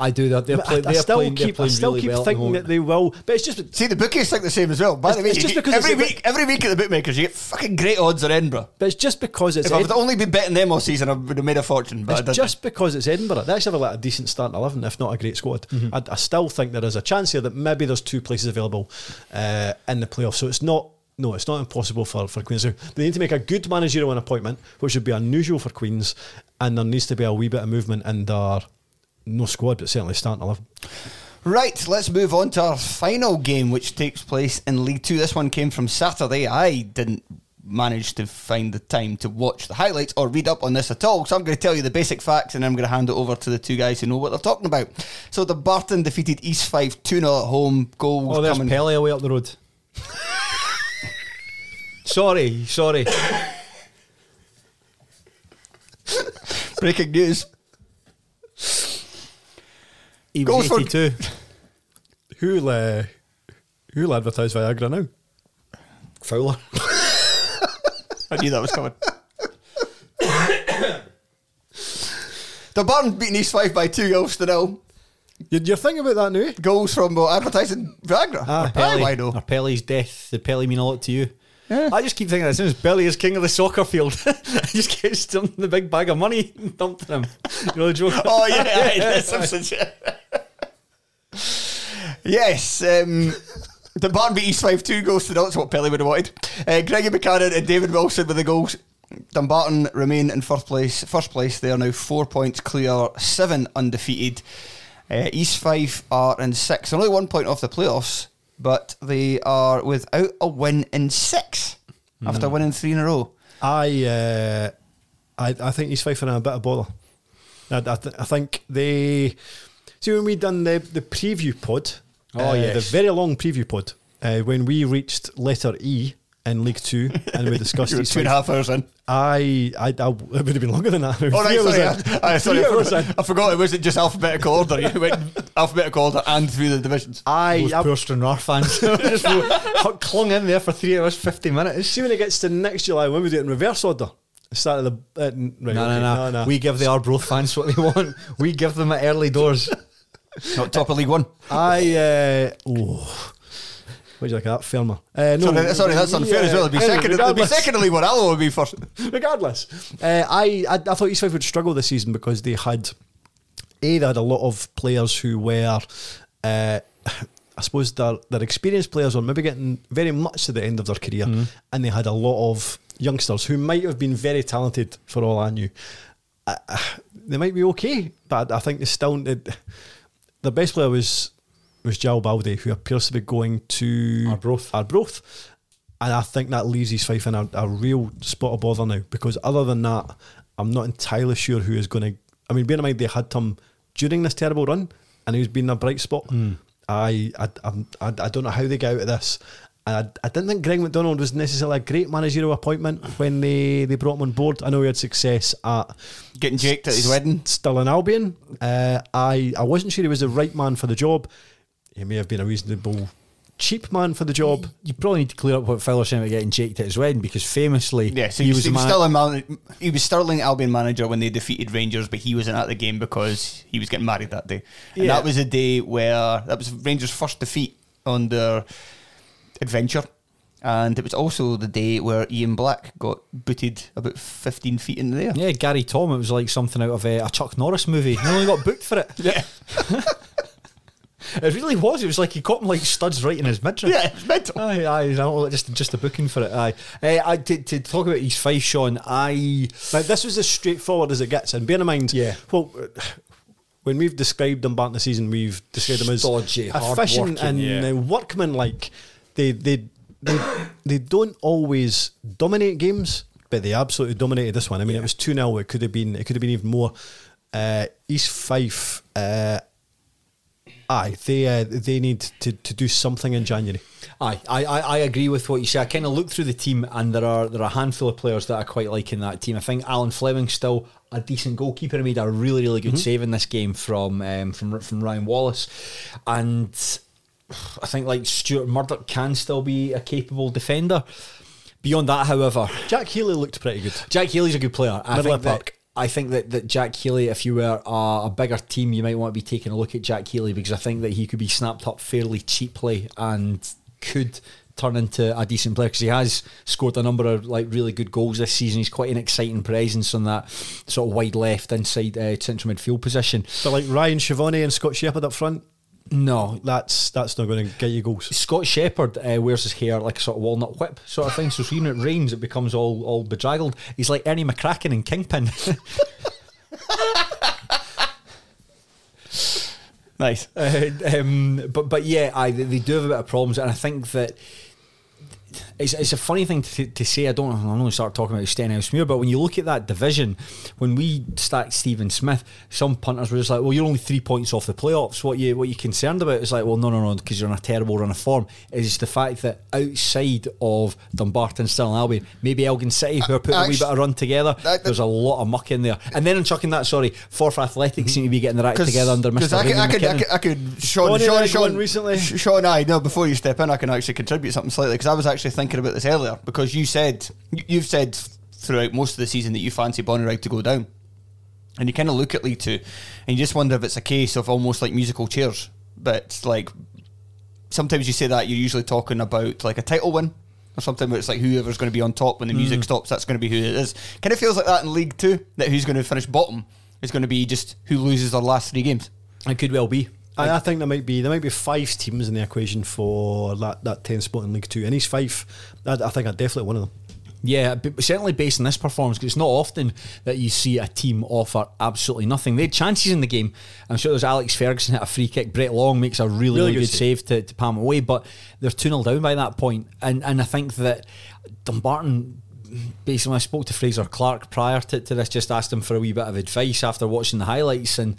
I do that. They're play, they're I still playing, keep, they're I still really keep well thinking that they will, but it's just see the bookies think the same as well. By the way, it's just because every it's week, every week at the bookmakers, you get fucking great odds on Edinburgh. But it's just because it's. If Ed- I'd only been betting them all season, I would have made a fortune. But it's just because it's Edinburgh. They actually have like a decent starting eleven, if not a great squad. Mm-hmm. I, I still think there is a chance here that maybe there's two places available uh, in the playoffs. So it's not No, it's not impossible for, for Queens. They need to make a good managerial appointment, which would be unusual for Queens, and there needs to be a wee bit of movement in their, no squad, but certainly starting eleven. Right, let's move on to our final game, which takes place in League Two. This one came from Saturday. I didn't manage to find the time to watch the highlights or read up on this at all, so I'm going to tell you the basic facts and I'm going to hand it over to the two guys who know what they're talking about. So Dumbarton defeated East five two nil at home. Goals oh, there's coming... Pele away up the road. Sorry, sorry. Breaking news. He was goals eighty-two. For... Who'll, uh, who'll advertise Viagra now? Fowler. I knew that was coming. Dumbarton beating East five by two goals to nil. You're thinking about that now? Goals from uh, advertising Viagra. Ah, or Pele. I know. Or Pele's death. Did Pele mean a lot to you? Yeah. I just keep thinking that since Billy is king of the soccer field, I just keep dumping the big bag of money and dumping him. You know the joke? Oh, yeah. yeah, yeah, yeah, yeah. Yes. Um, the Barn beat East five two goals to nil. That's what Pelly would have wanted. Uh, Greggy Buchanan and David Wilson with the goals. Dumbarton remain in first place. First place, they are now four points clear, seven undefeated. Uh, East five are in six. They're only one point off the playoffs, but they are without a win in six mm. after winning three in a row. I uh, I, I think he's fighting a bit of bother. I, I, th- I think they... See, when we done the, the preview pod, oh, uh, yes. the very long preview pod, uh, when we reached letter E in League Two and we discussed... Two and a half hours in. I, I, I, it would have been longer than that. Oh, right, sorry. I, I, sorry I, forgot, I forgot it wasn't just alphabetical order. You went alphabetical order and through the divisions. Aye, those I, poor Stranraer fans just clung in there for three hours, fifty minutes. See when it gets to next July, when we do it in reverse order. Start at the uh, right, no, okay, no, no, no, no. We give the Arbroath fans what they want. We give them at early doors. Not top of League One. I. Uh, oh. What do you like at that? Firmer. Uh, no, sorry, sorry, that's unfair yeah, as well. It'd be second. It'd be secondly what Allo would be first. Regardless, uh, I, I I thought East Fife would struggle this season because they had a they had a lot of players who were, uh, I suppose, their their experienced players were maybe getting very much to the end of their career, mm-hmm. and they had a lot of youngsters who might have been very talented for all I knew. Uh, they might be okay, but I think they still they, their best player was. was Jal Baldi, who appears to be going to Arbroath. Arbroath. And I think that leaves East Fife in a, a real spot of bother now, because other than that, I'm not entirely sure who is going to... I mean, bear in mind, they had him during this terrible run, and he's been a bright spot. Mm. I, I, I I don't know how they get out of this. And I, I didn't think Greg McDonald was necessarily a great managerial appointment when they, they brought him on board. I know he had success at... Getting jaked at his wedding. Stirling Albion. Uh, I, I wasn't sure he was the right man for the job. He may have been a reasonable cheap man for the job. You probably need to clear up what Fowler said about getting jaked at his wedding, because famously yeah, so he, he was, was still man- a he was Stirling Albion manager when they defeated Rangers, but he wasn't at the game because he was getting married that day. And yeah. that was a day where that was Rangers' first defeat on their adventure, and it was also the day where Ian Black got booted about fifteen feet in the air. Yeah, Gary Tom, it was like something out of a, a Chuck Norris movie. He only got booked for it. Yeah. It really was. It was like he caught him like studs right in his midriff. Yeah, it's mental. Aye, aye. No, just, just a booking for it. Aye. Uh, I to, to talk about East Fife, Sean. I now, this was as straightforward as it gets. And bear in mind, yeah. Well, when we've described Dumbarton this season, we've described them as stodgy, efficient, and yeah. workmanlike. They they they they don't always dominate games, but they absolutely dominated this one. I mean, yeah. it was two nil. It could have been. It could have been even more. Uh, East Fife. Uh, Aye, they uh, they need to, to do something in January. Aye, I, I, I agree with what you say. I kind of look through the team, and there are there are a handful of players that I quite like in that team. I think Alan Fleming's still a decent goalkeeper. He made a really really good mm-hmm. save in this game from um, from from Ryan Wallace, and I think like Stuart Murdoch can still be a capable defender. Beyond that, however, Jack Healy looked pretty good. Jack Healy's a good player. I Middle think that. Park. I think that, that Jack Healy, if you were a, a bigger team, you might want to be taking a look at Jack Healy, because I think that he could be snapped up fairly cheaply and could turn into a decent player, because he has scored a number of like really good goals this season. He's quite an exciting presence on that sort of wide left inside uh, central midfield position. But like Ryan Shivani and Scott Shepherd up front. No, that's that's not going to get you goals. Scott Shepherd uh, wears his hair like a sort of walnut whip sort of thing, so when it rains it becomes all, all bedraggled. He's like Ernie McCracken in Kingpin. Nice. Uh, um, but but yeah, I, they do have a bit of problems, and I think that it's it's a funny thing to, to say. I don't I only start talking about Stenhousemuir, but when you look at that division, when we stacked Stephen Smith, some punters were just like, well, you're only three points off the playoffs. What you what you concerned about? It's like, well, no, no, no, because you're on a terrible run of form. It's the fact that outside of Dumbarton, Stirling Albion, maybe Elgin City, who are putting I, I a wee sh- bit of run together, I, I, there's a lot of muck in there. And then I'm chucking that, sorry, Forth Athletic seem to be getting their act together under Mister I could, I could, I could, I could, Sean, Sean, Sean, recently. Sean, I, no, before you step in, I can actually contribute something slightly, because I was actually thinking about this earlier, because you said you've said throughout most of the season that you fancy Bonnyrigg to go down, and you kind of look at League Two and you just wonder if it's a case of almost like musical chairs, but like sometimes you say that you're usually talking about like a title win or something where it's like whoever's going to be on top when the music mm. stops, that's going to be who it is. Kind of feels like that in League Two, that who's going to finish bottom is going to be just who loses their last three games. It could well be. I, I think there might be there might be five teams in the equation for that, that ten spot in League Two, and these five, I, I think are definitely one of them. Yeah, certainly based on this performance, because it's not often that you see a team offer absolutely nothing. They had chances in the game. I'm sure there's Alex Ferguson hit a free kick, Brett Long makes a really, really, really good save to, to palm away, but they're two nil down by that point, and and I think that Dumbarton, basically, I spoke to Fraser Clark prior to, to this, just asked him for a wee bit of advice after watching the highlights, and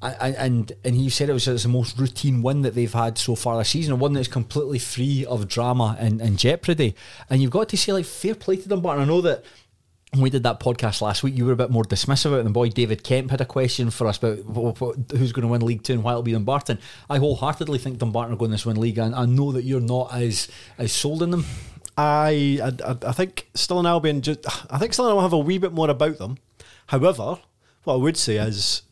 And, and and he said it was, it was the most routine win that they've had so far this season, a one that's completely free of drama and, and jeopardy. And you've got to say, like, fair play to them. But I know that when we did that podcast last week, you were a bit more dismissive about it. And boy, David Kemp had a question for us about who's going to win League Two and why it'll be Dumbarton. I wholeheartedly think Dumbarton are going to win League, and I know that you're not as as sold in them. I I, I think Stirling Albion just, I think Stirling will have a wee bit more about them. However, what I would say is,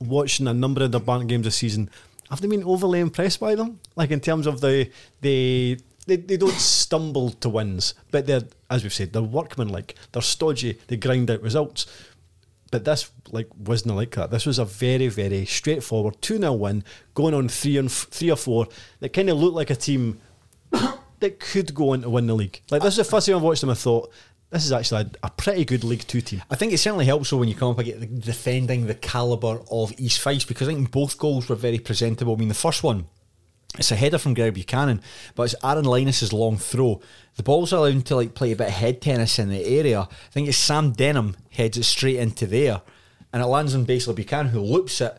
watching a number of Dumbarton games this season, I've not been overly impressed by them. Like in terms of the they they they don't stumble to wins, but they're, as we've said, they're workmanlike. They're stodgy. They grind out results. But this like wasn't like that. This was a very very straightforward two nil win, going on three and f- three or four. That kind of looked like a team that could go on to win the league. Like this is the first time I've watched them. I thought, this is actually a, a pretty good League Two team. I think it certainly helps though when you come up against the defending the calibre of East Fife, because I think both goals were very presentable. I mean, the first one, it's a header from Greg Buchanan, but it's Aaron Linus's long throw. The ball's allowed him to like play a bit of head tennis in the area. I think it's Sam Denham heads it straight into there, and it lands on basically Buchanan, who loops it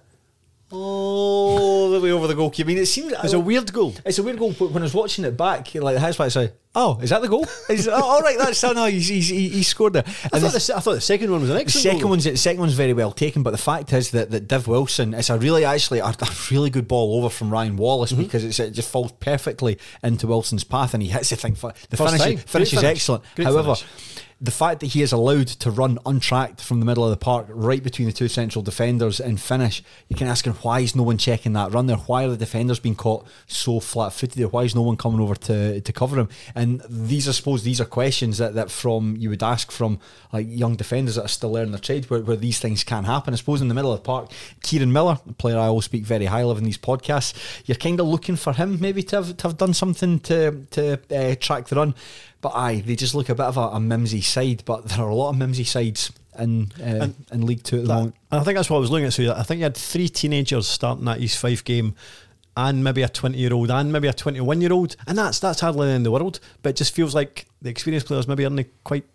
all the way over the goalkeeper. I mean, it seems it's a weird goal. It's a weird goal. But when I was watching it back, like the highest part, I said, "Oh, is that the goal? Is, oh, all right, that's no, he's, he's, he scored there." And I thought this, the I thought the second one was an excellent. The second goal. one's the second one's very well taken. But the fact is that, that Div Wilson, it's a really actually a, a really good ball over from Ryan Wallace, mm-hmm. because it's, it just falls perfectly into Wilson's path, and he hits the thing. The First finish, finish is finish. excellent. Great However. Finish. The fact that he is allowed to run untracked from the middle of the park right between the two central defenders and finish, you can ask him, why is no one checking that run there? Why are the defenders being caught so flat-footed there? Why is no one coming over to, to cover him? And these, I suppose, these are questions that, that from you would ask from like young defenders that are still learning their trade, where, where these things can happen. I suppose in the middle of the park, Kieran Miller, a player I always speak very highly of in these podcasts, you're kind of looking for him maybe to have, to have done something to, to uh, track the run. But aye, they just look a bit of a, a mimsy side, but there are a lot of mimsy sides in uh, and, in League Two at the that, moment. And I think that's what I was looking at. So I think you had three teenagers starting that East Fife game, and maybe a twenty-year-old, and maybe a twenty-one-year-old, and that's that's hardly in the world. But it just feels like the experienced players maybe aren't quite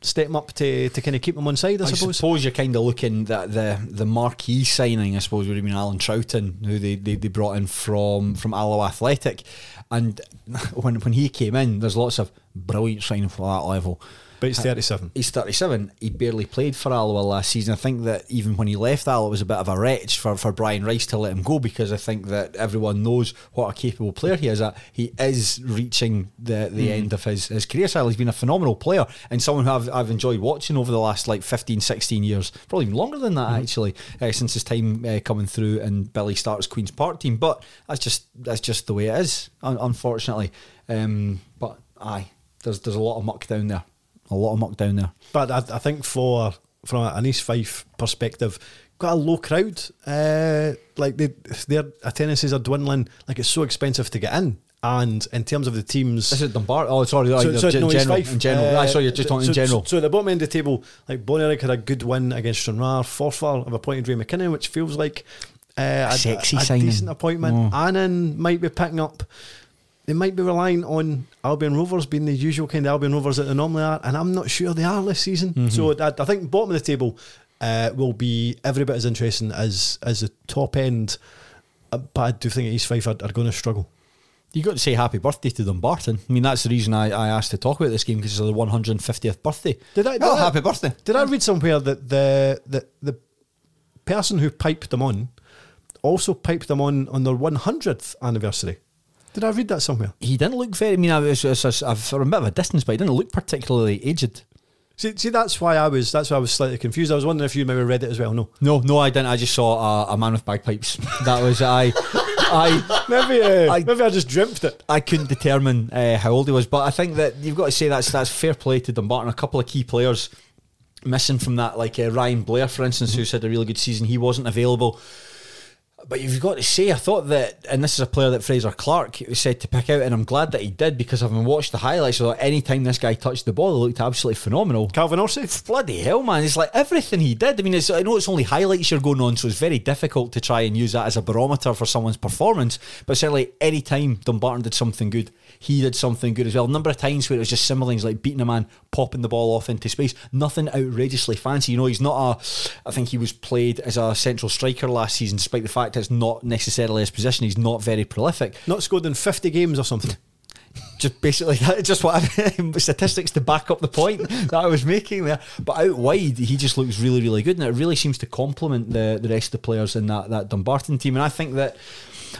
stepping up to, to kind of keep them on side. I, I suppose. suppose you're kind of looking at the the marquee signing. I suppose would have been Alan Troughton, who they, they, they brought in from from Alloa Athletic, and when when he came in, there's lots of brilliant signing for that level. But he's thirty-seven. He's thirty-seven. He barely played for Alloa last season. I think that even when he left Alloa, it was a bit of a wretch for, for Brian Rice to let him go, because I think that everyone knows what a capable player he is at. He is reaching the, the mm. end of his, his career cycle. He's been a phenomenal player and someone who I've, I've enjoyed watching over the last like fifteen, sixteen years, probably even longer than that mm. actually, uh, since his time uh, coming through in Billy Stark's Queen's Park team. But that's just that's just the way it is, un- unfortunately. Um, but aye, there's there's a lot of muck down there. A lot of muck down there. But I, I think for from an East Fife perspective, got a low crowd. Uh, like they, their attendances are dwindling. Like it's so expensive to get in. And in terms of the teams, this is Dumbarton. Oh, sorry, like so, so, g- no, general, in general. Uh, I saw you just talking so, in general. So at the bottom end of the table, like Bonnerick had a good win against Stranraer. Forfar have appointed Ray McKinnon, which feels like uh, a sexy, a, a decent appointment. Oh. Annan might be picking up. They might be relying on Albion Rovers being the usual kind of Albion Rovers that they normally are, and I'm not sure they are this season. Mm-hmm. So I, I think bottom of the table uh, will be every bit as interesting as as the top end. But I do think East Fife are, are going to struggle. You got to say happy birthday to Dumbarton. I mean, that's the reason I, I asked to talk about this game, because it's their one hundred fiftieth birthday. Did I? Did oh, I, happy birthday! Did I read somewhere that the the the person who piped them on also piped them on on their one hundredth anniversary? Did I read that somewhere? He didn't look very. I mean, I was, I was, I was a bit of a distance, but he didn't look particularly aged. See, see, that's why I was. That's why I was slightly confused. I was wondering if you maybe read it as well. No, no, no, I didn't. I just saw a, a man with bagpipes. That was I. I maybe uh, I, maybe I just dreamt it. I couldn't determine uh, how old he was, but I think that you've got to say that's that's fair play to Dumbarton. A couple of key players missing from that, like uh, Ryan Blair, for instance, who's had a really good season. He wasn't available. But you've got to say, I thought that, and this is a player that Fraser Clark was said to pick out, and I'm glad that he did, because having watched the highlights, any time this guy touched the ball, he looked absolutely phenomenal. Calvin Orsi? Bloody hell, man. It's like everything he did. I mean, it's, I know it's only highlights you're going on, so it's very difficult to try and use that as a barometer for someone's performance, but certainly any time Dumbarton did something good, he did something good as well. A number of times where it was just similar things like beating a man, popping the ball off into space. Nothing outrageously fancy. You know, he's not a... I think he was played as a central striker last season, despite the fact it's not necessarily his position. He's not very prolific. Not scored in fifty games or something. Just basically, just what I, statistics to back up the point that I was making there. But out wide, he just looks really, really good, and it really seems to complement the the rest of the players in that that Dumbarton team. And I think that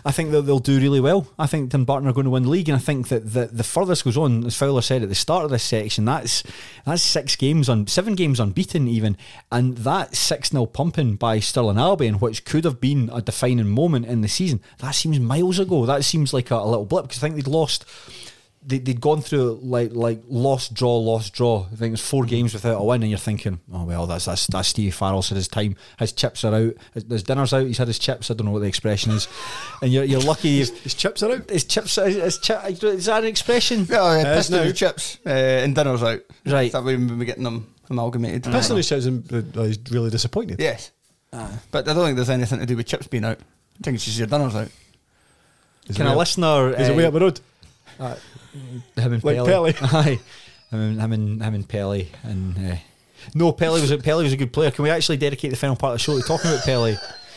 I think that they'll do really well. I think Dumbarton are going to win the league, and I think that the, the further this goes on, as Fowler said at the start of this section, that's that's six games on seven games unbeaten even, and that six nil pumping by Stirling Albion, which could have been a defining moment in the season, that seems miles ago. That seems like a, a little blip, because I think they'd lost. They, they'd gone through like like lost draw lost draw. I think it was four games without a win, and you're thinking, oh well, that's that's, that's Stevie Farrell's had his time, his chips are out, his, his dinner's out, he's had his chips. I don't know what the expression is, and you're you're lucky. His, his chips are out. His chips. His, his chi- is that an expression? Yeah, uh, uh, pistol no. chips uh, and dinner's out. Right. That way we're getting them amalgamated. Pistol who says he's really disappointed. Yes, uh, but I don't think there's anything to do with chips being out. I think it's just your dinner's out. Is Can a listener? Is uh, it way up the road? Uh, him and like Pelly. Pelly. Aye. I mean, him and him and Pelly and uh, no, Pelly was a Pelly was a good player. Can we actually dedicate the final part of the show to talking about Pelly?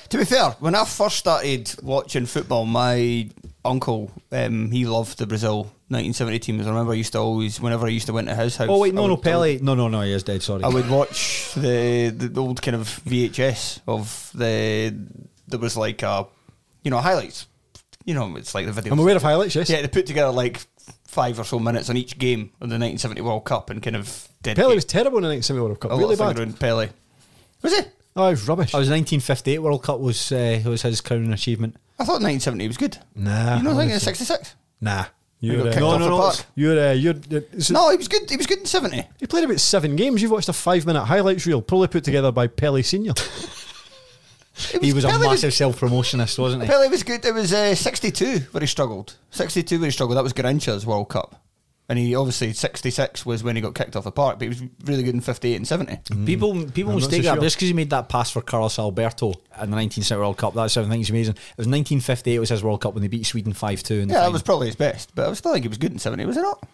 To be fair, when I first started watching football, my uncle um, he loved the Brazil nineteen seventy teams. I remember I used to always, whenever I used to went to his house. Oh wait, no, no, Pelly, no, no, no, he is dead. Sorry, I would watch the the old kind of V H S of the there was like a you know highlights. You know, it's like the video. I'm aware of highlights, yes. Yeah, they put together like five or so minutes on each game of the nineteen seventy World Cup and kind of... Dead Pelé game. Was terrible in the nineteen seventy World Cup, a really bad. Around Pelé. Was he? Oh, he was rubbish. I was nineteen fifty-eight World Cup was uh, was his crowning achievement. I thought nineteen seventy was good. Nah. You know, think in sixty-six? Nah. You were, uh, no, no, no. You're, uh, you're, uh, no, he was good. He was good in seventy. He played about seven games. You've watched a five-minute highlights reel, probably put together by Pelé Senior. Was he was Pelly a massive was, self-promotionist, wasn't he? Pelly was good. It was uh, sixty-two where he struggled. sixty-two where he struggled. That was Garincha's World Cup. And he obviously, sixty-six was when he got kicked off the park, but he was really good in fifty-eight and seventy. Mm. People people I'm mistake so that sure. Just because he made that pass for Carlos Alberto in the nineteen seventy World Cup. That's something that's amazing. It was nineteen fifty-eight was his World Cup when they beat Sweden five two. In the yeah, final. That was probably his best, but I still think he was good in seventy, was he not?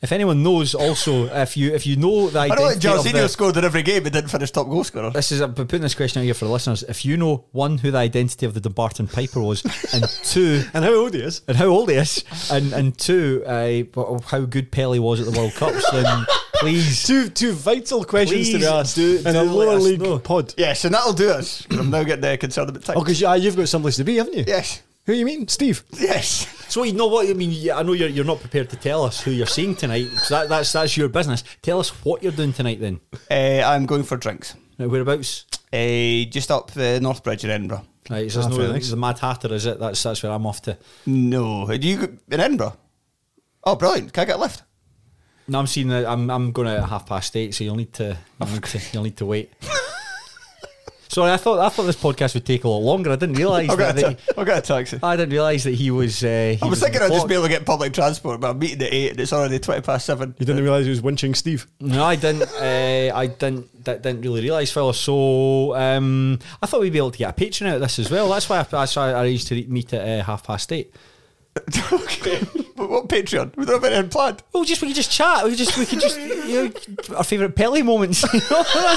If anyone knows, also, if you if you know the identity I know that Jairzinho scored in every game but didn't finish top goal scorer. This is, I'm putting this question out here for the listeners. If you know, one, who the identity of the Dumbarton Piper was, and two... and how old he is. And how old he is. And, and two, uh, how good Pelé was at the World Cups, then... Please. Two two vital questions Please to be asked do, in do a lower league know. Pod. Yes, and that'll do us. I'm now getting uh, concerned about time. Oh, because uh, you've got someplace to be, haven't you? Yes. Who you mean, Steve? Yes. So you know what I mean. I know you're you're not prepared to tell us who you're seeing tonight. So that, that's that's your business. Tell us what you're doing tonight, then. Uh, I'm going for drinks. Now, whereabouts? Uh, just up the uh, North Bridge in Edinburgh. Right, so there's no, the Mad Hatter, is it? That's that's where I'm off to. No, are you in Edinburgh? Oh, brilliant! Can I get a lift? No, I'm seeing. The, I'm I'm going out at half past eight, so you'll need to you'll need to, you'll need to wait. Sorry, I thought I thought this podcast would take a lot longer. I didn't realise that. T- he, I'll get a taxi. I didn't realise that he was. Uh, he I was, was thinking I'd just be able to get public transport, but I'm meeting at eight and it's already twenty past seven. You didn't realise he was winching Steve? No, I didn't. uh, I didn't. That didn't really realise, fella. So um, I thought we'd be able to get a patron out of this as well. That's why I, that's why I arranged to meet at uh, half past eight. Okay, but what Patreon? We don't have anything planned. Well, just we could just chat. We could just we could just you know, our favourite Pelly moments. You know?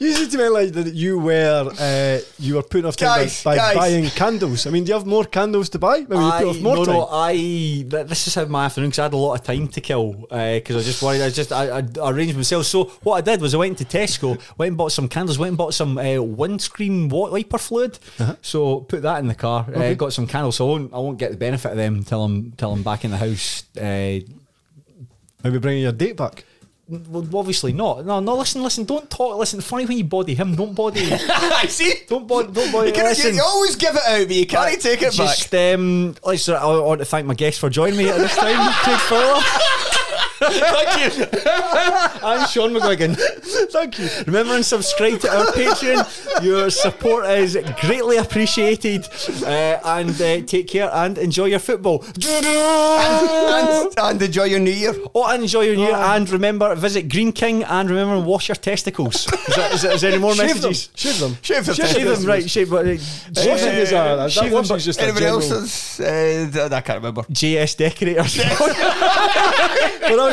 You said to me like that you were uh, you were putting off time guys, by, by guys. buying candles. I mean, do you have more candles to buy? Maybe I, you put off more no, time. No, I. This is how my afternoon, because I had a lot of time to kill because uh, I was just worried. I just I, I arranged myself. So what I did was I went into Tesco, went and bought some candles, went and bought some uh, windscreen wiper fluid. Uh-huh. So put that in the car. Okay. Uh, got some candles. So I won't I won't get the benefit of them until I'm till I'm back in the house. Uh, Maybe bringing your date back. Well, obviously not. No, no. Listen, listen. Don't talk. Listen. Funny when you body him. Don't body. I see. Don't body. Don't body. You, can, listen, you always give it out, but you can't take it just, back. Um, just. I want to thank my guests for joining me at this time. Craig Fowler. Thank you. I'm Sean McGuigan. Thank you. Remember and subscribe to our Patreon. Your support is greatly appreciated. Uh, and uh, take care and enjoy your football. And, and, and enjoy your New Year. Oh, and enjoy your New Year. And remember, visit Green King and remember and wash your testicles. Is, that, is, that, is there any more shave messages? Them. Shave them. Shave them. Shave, shave them. Right. Shave them. Washing is a. That one is just a general. Anyone else? Uh, I can't remember. J S Decorators. For all